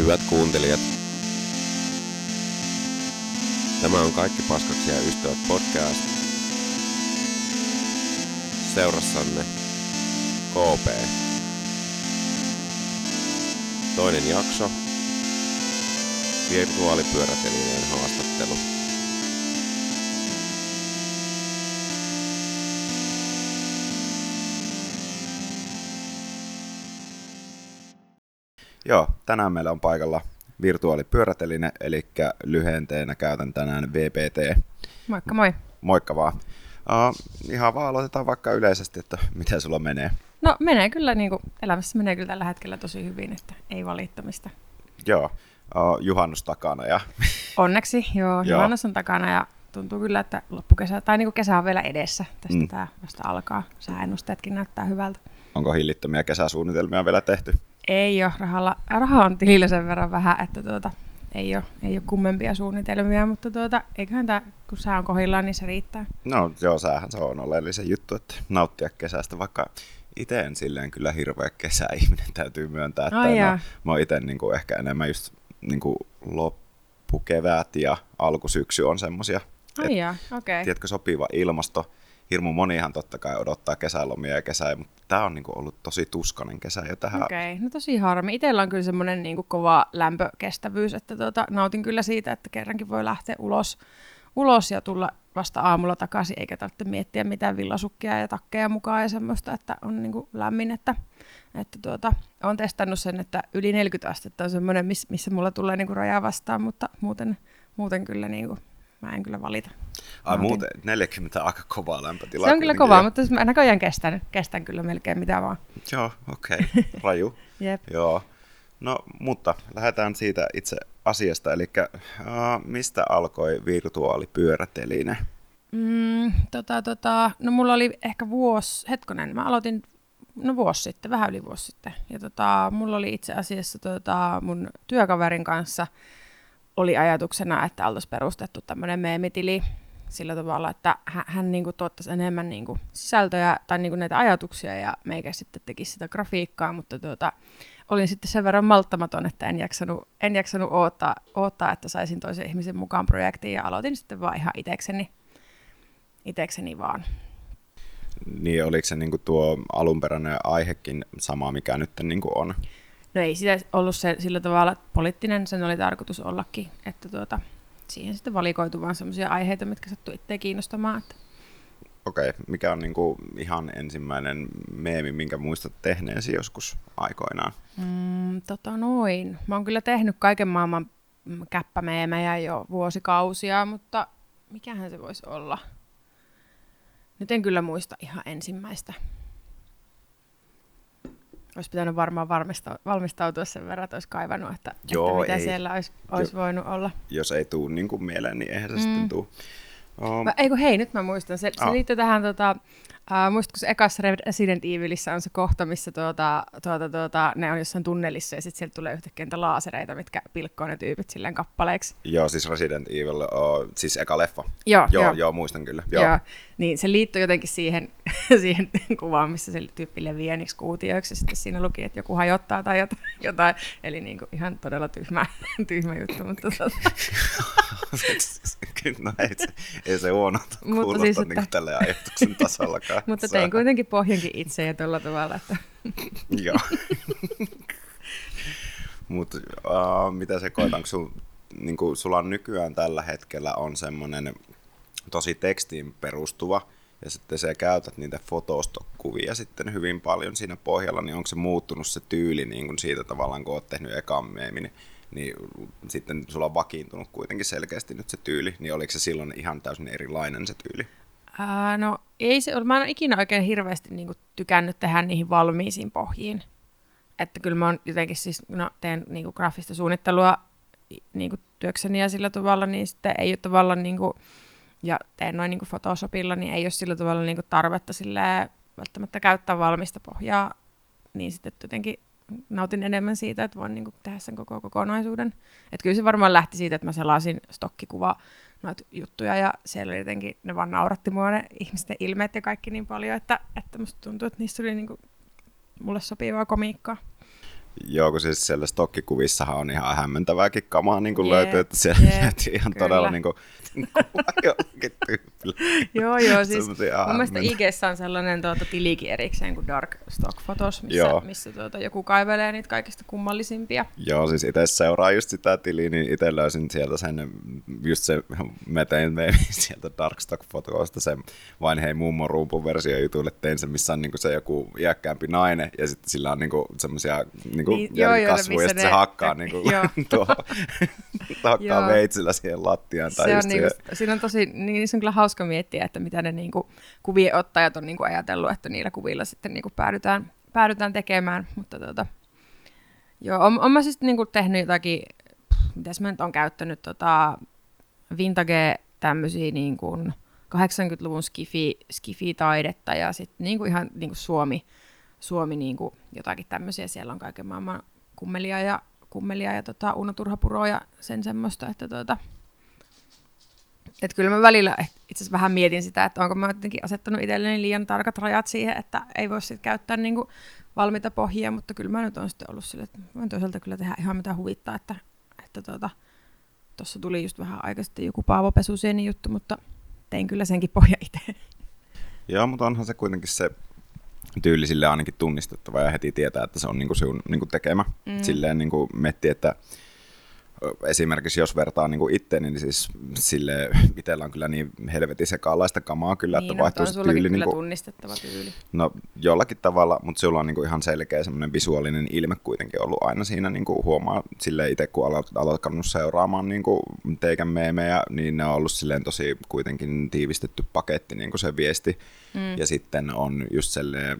Hyvät kuuntelijat, tämä on Kaikki paskaksi ja ystävät podcast. Seurassanne KP. Toinen jakso, virtuaalipyörätelijöiden haastattelu. Joo, tänään meillä on paikalla virtuaalipyöräteline, eli lyhenteenä käytän tänään VPT. Moikka moi. Moikka vaan. Ihan vaan aloitetaan vaikka yleisesti, että miten sulla menee. No menee kyllä, niin kuin elämässä menee kyllä tällä hetkellä tosi hyvin, että ei valittamista. Joo, juhannus takana. Ja... Onneksi, joo, juhannus on takana ja tuntuu kyllä, että loppukesä, tai niin kuin kesä on vielä edessä, tästä tämä vasta alkaa. Sääennusteetkin näyttää hyvältä. Onko hillittömiä kesäsuunnitelmia vielä tehty? Ei ole, raha on tilillä sen verran vähän, että ei ole kummempia suunnitelmia, mutta eiköhän tämä, kun sää on kohdillaan, niin se riittää. No joo, säähän se on oleellisen juttu, että nauttia kesästä, vaikka itse en silleen kyllä hirveä kesäihminen täytyy myöntää. Että mä oon itse niinku ehkä enemmän just niinku loppukevät ja alkusyksy on semmosia. Okay. Tiedätkö, sopiva ilmasto. Hirmu monihan totta kai odottaa kesälomia ja kesää, mutta tämä on niinku ollut tosi tuskainen kesä jo tähän. Okei. No tosi harmi. Itsellä on kyllä semmoinen niinku kova lämpökestävyys, että nautin kyllä siitä, että kerrankin voi lähteä ulos ja tulla vasta aamulla takaisin, eikä tarvitse miettiä mitään villasukkia ja takkeja mukaan ja semmoista, että on niinku lämmin. Että olen testannut sen, että yli 40 astetta on semmoinen, missä mulla tulee niinku raja vastaan, mutta muuten kyllä... Niinku mä en kyllä valita. Ai muuten, 40 aika kovaa lämpötilaa. Se on kyllä kovaa, mutta mä näköjään kestän kyllä melkein mitä vaan. Joo, okei. Raju. Jep. Joo. No, mutta lähdetään siitä itse asiasta, eli mistä alkoi virtuaalipyöräteline? No mulla oli ehkä mä aloitin vuosi sitten, vähän yli vuosi sitten. Ja mulla oli itse asiassa mun työkaverin kanssa oli ajatuksena, että oltaisiin perustettu tämmöinen meemitili sillä tavalla, että hän niinku tuottaisi enemmän niinku sisältöjä tai niinku näitä ajatuksia ja meikä sitten tekisi sitä grafiikkaa, mutta olin sitten sen verran malttamaton, että en jaksanut odottaa, että saisin toisen ihmisen mukaan projektiin ja aloitin sitten vaan ihan itekseni vaan. Niin, oliko se niinku tuo alunperäinen aihekin sama, mikä nyt niinku on? No ei sitä ollut sillä tavalla poliittinen, sen oli tarkoitus ollakin, että siihen sitten valikoitu vaan sellaisia aiheita, mitkä sattuu itseä kiinnostamaan. Että. Okei, mikä on niinku ihan ensimmäinen meemi, minkä muistat tehneesi joskus aikoinaan? Noin. Mä oon kyllä tehnyt kaiken maailman käppämeemejä jo vuosikausia, mutta mikähän se voisi olla? Nyt en kyllä muista ihan ensimmäistä. Olisi pitänyt varmaan valmistautua sen verran, että olisi kaivannut, että mitä ei, siellä olisi voinut olla. Jos ei tule niin kuin mieleen, niin eihän se sitten tule. Nyt mä muistan. Se liittyy tähän, muistatko se ekassa Resident Evilissä on se kohta, missä ne on jossain tunnelissa ja sitten sieltä tulee yhtäkkiä niitä laasereita, mitkä pilkkoo ne tyypit silleen kappaleiksi. Joo, siis Resident Evil, siis eka leffa. Joo, muistan kyllä. Joo. Niin se liittyy jotenkin siihen kuvaan, missä se tyyppi leviää niiksi kuutioiksi ja sitten siinä luki, että joku hajottaa tai jotain. Eli niin kuin ihan todella tyhmä juttu, mutta no ei se huonolta kuulostaa siis, niin kuin tälle ajatuksen tasollakaan. Mutta tein kuitenkin pohjankin itse ja tuolla tavalla. Että... Joo. Mutta mitä se koetaan, kun niin sulla on nykyään tällä hetkellä on semmoinen tosi tekstiin perustuva, ja sitten sä käytät niitä fotostokuvia sitten hyvin paljon siinä pohjalla, niin onko se muuttunut se tyyli niin kuin siitä tavallaan, kun oot tehnyt ekan meemin, niin sitten sulla on vakiintunut kuitenkin selkeästi nyt se tyyli, niin oliko se silloin ihan täysin erilainen se tyyli? No ei se ole, mä en ole ikinä oikein hirveästi niin kuin tykännyt tehdä niihin valmiisiin pohjiin, että kyllä mä oon jotenkin siis, teen niin kuin graafista suunnittelua niin kuin työkseni ja sillä tavalla, niin sitten ei ole tavallaan niin kuin, ja teen noin niin Photoshopilla, niin ei ole sillä tavalla niin tarvetta silleen, välttämättä käyttää valmista pohjaa, niin sitten jotenkin nautin enemmän siitä, että voin niin tehdä sen koko kokonaisuuden. Et kyllä se varmaan lähti siitä, että mä selasin stokkikuva noita juttuja, ja siellä oli jotenkin, ne vaan nauratti mua ne ihmisten ilmeet ja kaikki niin paljon, että musta tuntuu, että niissä oli niin mulle sopivaa komiikkaa. Joo, kun siis siellä stokkikuvissahan on ihan hämmentävääkin kamaa niin yeah, löytyy, että siellä löytyy ihan kyllä. Todella niin kuin jollakin tyyppillä. Joo, siis mun mielestä IG:ssä on sellainen tilikin erikseen kuin Dark Stock Photos, missä joku kaivelee niitä kaikista kummallisimpia. Joo, siis itse seuraa just sitä tiliä, niin itse löysin sieltä sen, just se metein sieltä Dark Stock Photosista sen vain hei mummon ruupun versio jutuille tein sen, missä on niin kuin se joku iäkkäämpi nainen ja sitten sillä on niin kuin semmoisia kasvuja, ja sitten se hakkaa, niin kuin, hakkaa veitsillä siihen lattiaan. Tai se on siihen. Niinku, siinä on tosi, niissä on kyllä hauska miettiä, että mitä ne niinku, kuvien ottajat on niinku, ajatellut, että niillä kuvilla sitten niinku, päädytään tekemään. Mutta, mä siis niinku, tehnyt jotakin, mitäs mä nyt olen käyttänyt, vintage tämmöisiä niinku, 80-luvun skifi-taidetta ja sitten niinku, ihan niinku, Suomi niinku jotakin tämmöisiä, siellä on kaiken maailman kummelia ja Uuno Turhapuroa ja sen semmoista, että et kyllä mä välillä itse asiassa vähän mietin sitä, että onko mä jotenkin asettanut itselleni liian tarkat rajat siihen, että ei voi sitten käyttää niinku valmiita pohjia, mutta kyllä mä nyt on sitten ollut sille, että voin toisaalta kyllä tehdä ihan mitä huvittaa, että tuossa tuli just vähän aikaa sitten joku Paavo Pesusieni juttu, mutta tein kyllä senkin pohja itse. Joo, mutta onhan se kuitenkin se tyyli sille ainakin tunnistettava ja heti tietää, että se on niinku sinun niinku tekemä. Silleen niinku miettii, että esimerkiksi jos vertaa niinku itteeni, niin siis sille itsellä on kyllä niin helvetin sekalaista kamaa kyllä, niin, että vaihtuu se tyyli. Niin, on tunnistettava tyyli. No jollakin tavalla, mutta sulla on niinku ihan selkeä semmoinen visuaalinen ilme kuitenkin ollut aina siinä. Niinku huomaa silleen itse, kun alkanut seuraamaan niinku teikän meemejä, niin ne on ollut silleen tosi kuitenkin tiivistetty paketti, niinku se viesti. Ja sitten on just silleen,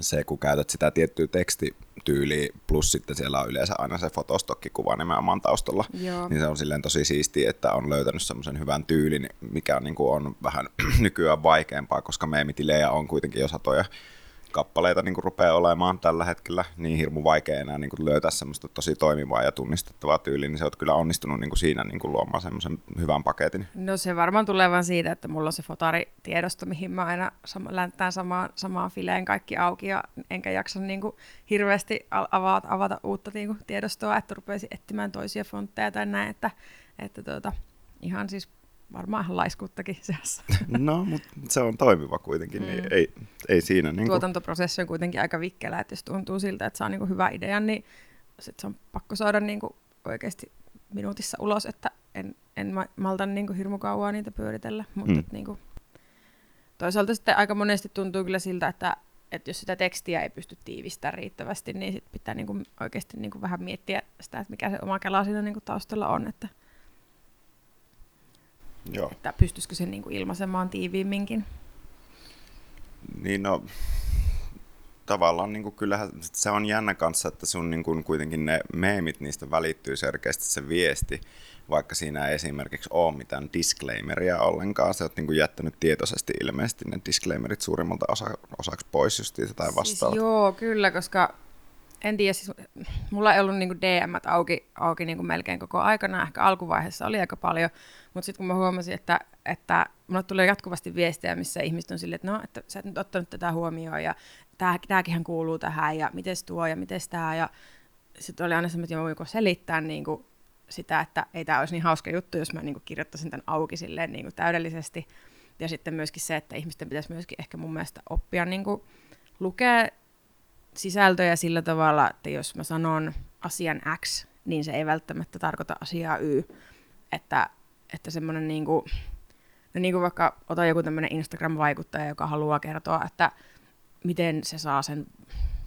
se, kun käytät sitä tiettyä tekstityyliä, plus sitten siellä on yleensä aina se fotostokkikuva nimenomaan taustalla, joo, niin se on silleen tosi siistiä, että on löytänyt semmoisen hyvän tyylin, mikä niin kuin on vähän nykyään vaikeampaa, koska meemitilejä on kuitenkin jo satoja kappaleita niin kuin rupeaa olemaan tällä hetkellä, niin hirmu vaikea enää niin kuin löytää semmoista tosi toimivaa ja tunnistettavaa tyyliä, niin sä oot kyllä onnistunut niin kuin siinä niin kuin luomaan semmoisen hyvän paketin. No se varmaan tulee vaan siitä, että mulla on se fotaritiedosto, mihin mä aina länttään samaan fileen kaikki auki, ja enkä jaksa niin kuin hirveästi avata uutta niin kuin tiedostoa, että rupeaisin etsimään toisia fontteja tai näin, että ihan siis varmaan laiskuuttakin seassa. No, mutta se on toimiva kuitenkin, niin ei siinä. Niin tuotantoprosessi on kuitenkin aika vikkelä, että jos tuntuu siltä, että saa niinku hyvä idea, niin sit se on pakko saada niinku oikeasti minuutissa ulos, että en malta niinku hirmu kauaa niitä pyöritellä. Mutta niinku, toisaalta sitten aika monesti tuntuu kyllä siltä, että jos sitä tekstiä ei pysty tiivistämään riittävästi, niin sit pitää niinku oikeasti niinku vähän miettiä sitä, että mikä se oma kela siinä niinku taustalla on, että joo, että pystyisikö sen niinku ilmaisemaan tiiviimminkin? Niin no, tavallaan niinku kyllähän se on jännä kanssa, että sun niinku kuitenkin ne meemit, niistä välittyy selkeästi se viesti, vaikka siinä ei esimerkiksi ole mitään disclaimeria ollenkaan. Sä oot niinku jättänyt tietoisesti ilmeisesti ne disclaimerit suurimmalta osaksi pois justiin tai vastaavat. Siis joo, kyllä, koska en tiedä, siis mulla ei ollut niinku DM:t auki niinku melkein koko aikana, ehkä alkuvaiheessa oli aika paljon, mutta sitten kun mä huomasin, että mulle tulee jatkuvasti viestejä, missä ihmiset on silleen, että no, että sä et nyt ottanut tätä huomioon, ja tämäkinhän kuuluu tähän, ja mites tuo, ja mites tää, ja sitten oli aina semmoinen, että mä voinko selittää niinku sitä, että ei tää olisi niin hauska juttu, jos mä niinku kirjoittaisin tämän auki silleen niinku täydellisesti, ja sitten myöskin se, että ihmisten pitäisi myöskin ehkä mun mielestä oppia niinku lukea sisältöjä sillä tavalla, että jos mä sanon asian X, niin se ei välttämättä tarkoita asiaa Y. Että semmoinen niinku, no niinku vaikka ota joku tämmöinen Instagram-vaikuttaja, joka haluaa kertoa, että miten se saa sen,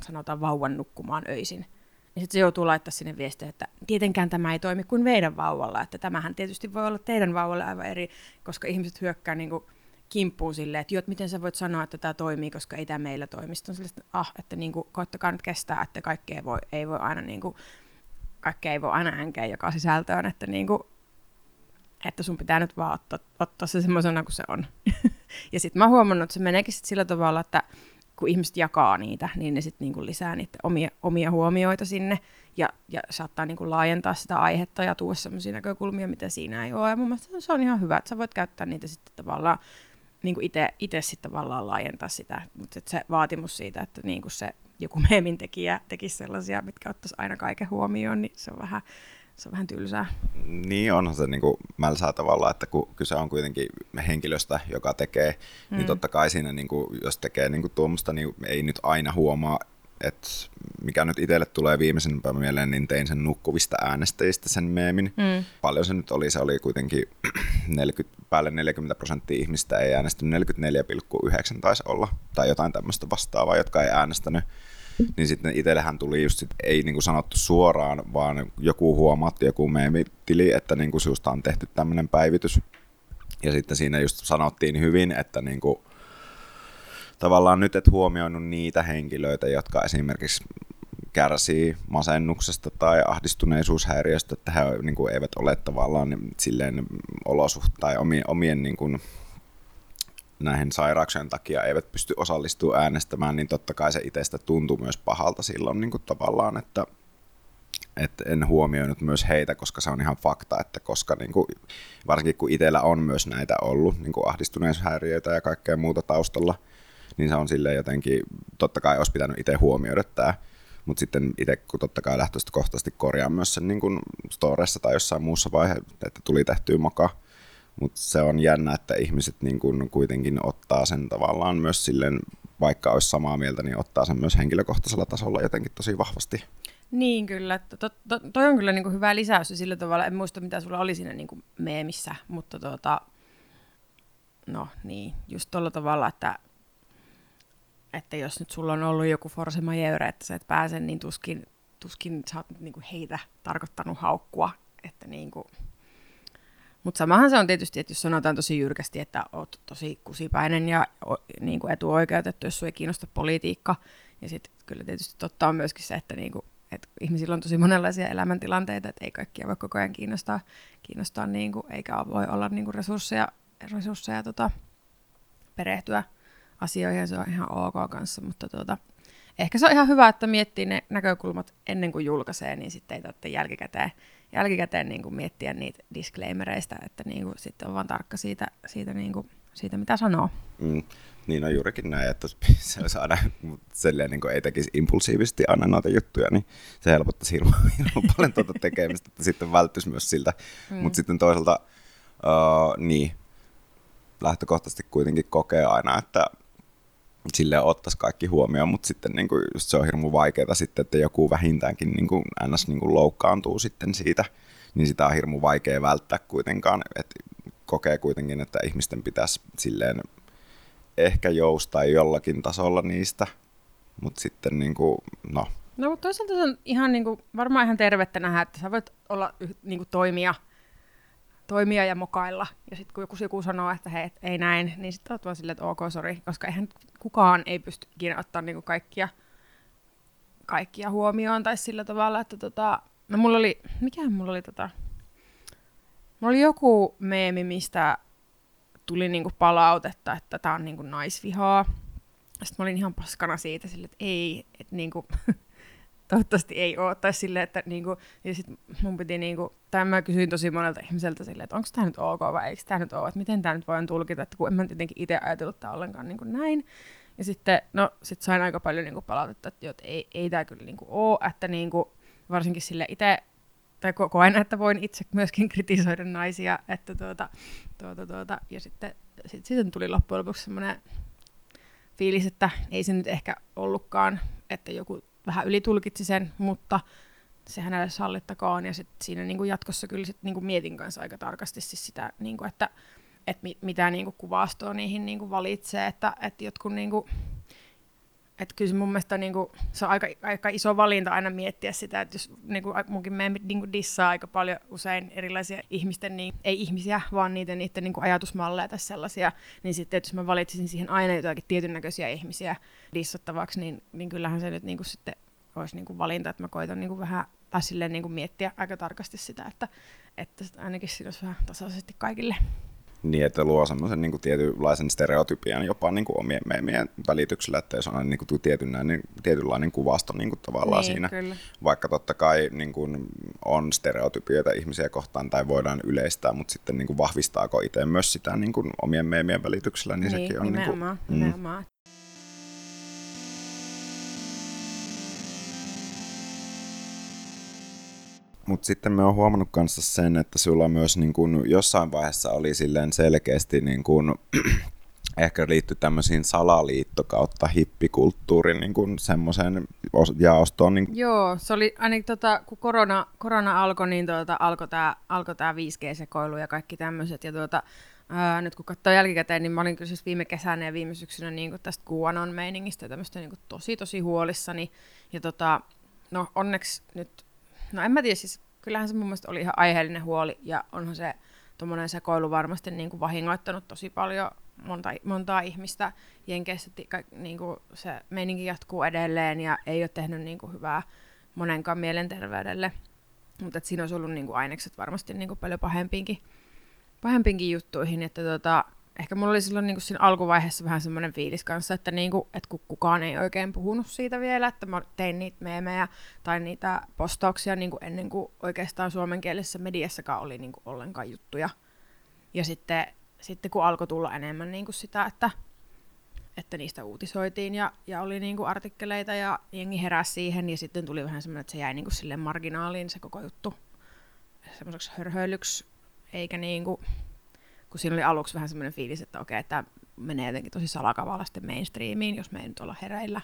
sanotaan, vauvan nukkumaan öisin. Niin sitten se joutuu laittaa sinne viestiä, että tietenkään tämä ei toimi kuin meidän vauvalla. Että tämähän tietysti voi olla teidän vauvalle aivan eri, koska ihmiset hyökkää niinku kimppuun silleen, että miten sä voit sanoa, että tämä toimii, koska ei tämä meillä toimi. Sitten on sellaista, että niinku, koittakaa nyt kestää, että kaikkea ei voi aina hänkeä joka sisältöön, että niinku, että sun pitää nyt vaan ottaa se semmoisena kuin se on. Ja sitten mä huomannut, että se meneekin sit sillä tavalla, että kun ihmiset jakaa niitä, niin ne sitten niinku lisää niitä omia huomioita sinne ja saattaa niinku laajentaa sitä aihetta ja tuoda semmoisia näkökulmia, mitä siinä ei ole. Ja mun mielestä se on ihan hyvä, että sä voit käyttää niitä sitten tavallaan niinku itse sitten tavallaan laajentaa sitä, mutta se vaatimus siitä, että niinku se joku meemin tekijä tekisi sellaisia, mitkä ottaisi aina kaiken huomioon, niin se on vähän tylsää. Niin, onhan se niinku mälsää tavallaan, että kun kyse on kuitenkin henkilöstä, joka tekee, niin totta kai siinä, niinku, jos tekee niinku tuommoista, niin ei nyt aina huomaa, että mikä nyt itselle tulee viimeisen päivän mieleen, niin tein sen nukkuvista äänestäjistä sen meemin. Paljon se nyt oli, se oli kuitenkin 40% ihmistä ei äänestänyt, 44,9 taisi olla, tai jotain tämmöistä vastaavaa, jotka ei äänestänyt. Niin sitten itsellähän tuli just, ei niinku sanottu suoraan, vaan joku huomaatti, joku meemitili, että niinku susta on tehty tämmöinen päivitys. Ja sitten siinä just sanottiin hyvin, että niinku tavallaan nyt et huomioinut niitä henkilöitä, jotka esimerkiksi kärsii masennuksesta tai ahdistuneisuushäiriöstä, että he niinku eivät ole tavallaan silleen olosuhteen omien niinku näihin sairauksien takia eivät pysty osallistumaan äänestämään, niin totta kai se itsestä tuntuu myös pahalta silloin niin kuin tavallaan, että en huomioinut myös heitä, koska se on ihan fakta, että koska niin kuin, varsinkin kun itsellä on myös näitä ollut, niin kuin ahdistuneisuushäiriöitä ja kaikkea muuta taustalla, niin se on silleen jotenkin, totta kai olisi pitänyt itse huomioida tämä, mutta sitten itse kun totta kai lähtökohtaisesti korjaan myös sen niin kuin storessa tai jossain muussa vaiheessa, että tuli tehtyä moka. Mutta se on jännä, että ihmiset niin kun kuitenkin ottaa sen tavallaan myös silleen, vaikka olisi samaa mieltä, niin ottaa sen myös henkilökohtaisella tasolla jotenkin tosi vahvasti. Niin kyllä, toi on kyllä niin kuin hyvä lisäys sillä tavalla, en muista mitä sulla oli siinä niin kuin meemissä, mutta no niin, just tuolla tavalla, että jos nyt sulla on ollut joku force majeure, että sä et pääse, niin tuskin sä oot niin kuin heitä tarkoittanut haukkua, että niin kuin. Mutta samahan se on tietysti, että jos sanotaan tosi jyrkästi, että oot tosi kusipäinen ja niin kuin etuoikeutettu, jos sua ei kiinnosta politiikka. Ja sitten kyllä tietysti totta on myöskin se, että niin kuin, et ihmisillä on tosi monenlaisia elämäntilanteita, että ei kaikkia voi koko ajan kiinnostaa niin kuin, eikä voi olla niin kuin resursseja perehtyä asioihin. Se on ihan ok kanssa, mutta ehkä se on ihan hyvä, että miettii ne näkökulmat ennen kuin julkaisee, niin sitten ei tarvitse jälkikäteen niin kuin miettiä niitä disclaimereista, että niin kuin sitten on vaan tarkka siitä, niin kuin, siitä mitä sanoo. Niin on juurikin näin, että se saada, silleen, niin kuin ei tekisi impulsiivisesti aina noita juttuja, niin se helpottaisi hirveän paljon tuota tekemistä, että sitten välttyisi myös siltä. Mutta sitten toisaalta niin, lähtökohtaisesti kuitenkin kokee aina, että silleen ottaisi kaikki huomioon, mutta sitten niin kuin, just se on hirmu vaikeaa sitten, että joku vähintäänkin niin kuin, ns. Niin kuin loukkaantuu sitten siitä, niin sitä on hirmu vaikea välttää kuitenkaan. Et kokee kuitenkin, että ihmisten pitäisi silleen ehkä joustaa jollakin tasolla niistä, mutta sitten niin kuin, no. No mutta toisaalta se on ihan, niin kuin, varmaan ihan tervettä nähdä, että sä voit olla niin kuin toimia ja mokailla. Ja sitten kun joku sanoo, että hei, ei näin, niin sitten olet vaan silleen, että ok, sori. Koska eihän kukaan ei pysty ikinä ottaa niinku kaikkia huomioon tai sillä tavalla, että no mulla oli joku meemi, mistä tuli niinku palautetta, että tää on niinku naisvihaa. Sitten mä olin ihan paskana siitä silleen, että ei, että niinku toivottavasti ei ole, tai silleen, että niinku, ja sit mun piti niinku, tai mä kysyin tosi monelta ihmiseltä silleen, että onko tämä nyt ok vai eikö tämä nyt ole, että miten tämä nyt voidaan tulkita, että kun en mä tietenkin itse ajatellut tämä ollenkaan niinku näin. Ja sitten, sain aika paljon niinku palautetta, että ei tämä kyllä niinku ole, että niinku, varsinkin sille itse, tai koen, että voin itse myöskin kritisoida naisia, että ja sitten tuli loppujen lopuksi semmoinen fiilis, että ei se nyt ehkä ollutkaan, että joku vähän ylitulkitsi sen, mutta se hänelle sallittakoon. Ja sit siinä niinku jatkossa kyllä sit niinku mietin kanssa aika tarkasti siis sitä, niinku, että mitä niinku kuvastoa niihin niinku valitsee. Että jotkut niinku, että kyllä se mun mielestä niinku, se on aika iso valinta aina miettiä sitä, että jos niinku, munkin meemit niinku dissaa aika paljon usein erilaisia ihmisten, niin, ei ihmisiä, vaan niiden niinku ajatusmalleja tai sellaisia, niin sitten että jos mä valitsisin siihen aina jotakin tietyn näköisiä ihmisiä dissattavaksi, niin kyllähän se nyt niinku sitten olisi niinku valinta, että mä koitan niinku vähän tai silleen niinku miettiä aika tarkasti sitä, että ainakin siinä olisi vähän tasaisesti kaikille. niin, että luo semmoisen niin kuin tietynlaisen stereotypian jopa niin kuin omien meemien välityksellä, että jos on niin kuin tietynlainen kuvasto niin kuin tavallaan niin, siinä, kyllä. Vaikka totta kai niin kuin on stereotypioita ihmisiä kohtaan tai voidaan yleistää, mutta sitten niin kuin vahvistaako itse myös sitä niin kuin omien meemien välityksellä, niin sekin on nimenomaan, niin kuin... Nimenomaan. Mutta sitten me on huomannut kanssa sen, että sulla myös niin kun jossain vaiheessa oli silleen selkeästi niin kun ehkä liittyi tämmöisiin salaliitto kautta hippikulttuuriin niin kun semmoiseen jaostoon. Niin joo, se oli ainakin kun korona alkoi, niin alkoi tämä 5G-sekoilu ja kaikki tämmöiset. Ja nyt kun katsoo jälkikäteen, niin mä olin kyllä siis viime kesänä ja viime syksynä niin kun tästä QAnon-meiningistä ja tämmöistä niin kun tosi huolissani. Ja no onneksi nyt... No en mä tiedä, siis kyllähän se mun mielestä oli ihan aiheellinen huoli, ja onhan se tommoinen sekoilu varmasti niin kuin vahingoittanut tosi paljon montaa ihmistä. Jenkeissä niin kuin se meininki jatkuu edelleen, ja ei ole tehnyt niin kuin hyvää monenkaan mielenterveydelle. Mutta siinä olisi ollut niin kuin ainekset varmasti niin kuin paljon pahempiinkin juttuihin. Että ehkä mulla oli silloin niin kuin siinä alkuvaiheessa vähän semmoinen fiilis kanssa, että, niin kuin, että kukaan ei oikein puhunut siitä vielä, että mä tein niitä meemejä tai niitä postauksia niin kuin ennen kuin oikeastaan suomenkielisessä mediassakaan oli niin kuin ollenkaan juttuja. Ja sitten kun alkoi tulla enemmän niin kuin sitä, että niistä uutisoitiin ja oli niin kuin artikkeleita ja jengi heräsi siihen, ja sitten tuli vähän semmoinen, että se jäi niin kuin silleen marginaaliin se koko juttu semmoiseksi hörhöilyksi, eikä niin kuin... Kun siinä oli aluksi vähän semmoinen fiilis, että okei, tämä menee jotenkin tosi salakavalla sitten mainstreamiin, jos me ei nyt olla hereillä,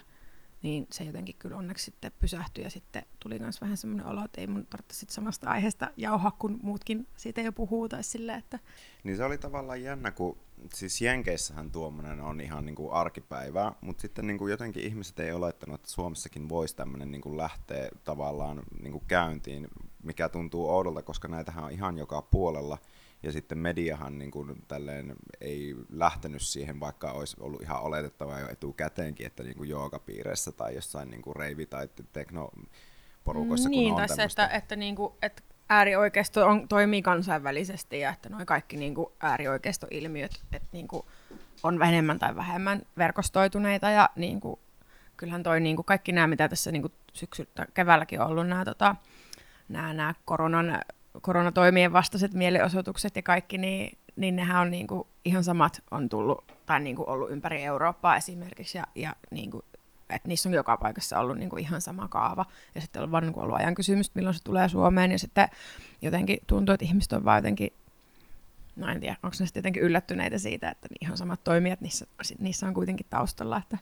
niin se jotenkin kyllä onneksi sitten pysähtyi, ja sitten tuli myös vähän semmoinen olo, että ei mun tarvitse sitten samasta aiheesta jauhaa, kun muutkin siitä jo puhuu tai silleen, että... Niin se oli tavallaan jännä, kun siis Jenkeissähän tuommoinen on ihan niin kuin arkipäivää, mutta sitten niin kuin jotenkin ihmiset ei olettanut, että Suomessakin voisi tämmöinen niin kuin lähteä tavallaan niin kuin käyntiin, mikä tuntuu oudolta, koska näitähän on ihan joka puolella. Ja sitten mediahan niin kuin tälleen ei lähtenyt siihen, vaikka olisi ollut ihan oletettavaa jo etukäteenkin, että niin kuin joogapiireissä tai jossain niin kuin reivi- tai teknoporukoissa, kun on tämmöistä. Niin, että, niin kuin, että äärioikeisto toimii kansainvälisesti, ja että noi kaikki niin kuin äärioikeistoilmiöt että niin kuin on enemmän tai vähemmän verkostoituneita, ja niin kuin, kyllähän toi niin kuin kaikki nämä, mitä tässä niin kuin keväälläkin on ollut, nämä koronatoimien vastaiset mielenosoitukset ja kaikki, niin nehän on niinku ihan samat on tullut tai niinku ollut ympäri Eurooppaa esimerkiksi, ja niinku, et niissä on joka paikassa ollut niinku ihan sama kaava, ja sitten on vaan niinku ollut ajan kysymys, milloin se tulee Suomeen, ja sitten jotenkin tuntuu, että ihmiset on vaan jotenkin, no en tiedä, onko ne sitten jotenkin yllättyneitä siitä, että ihan samat toimijat niissä on kuitenkin taustalla, että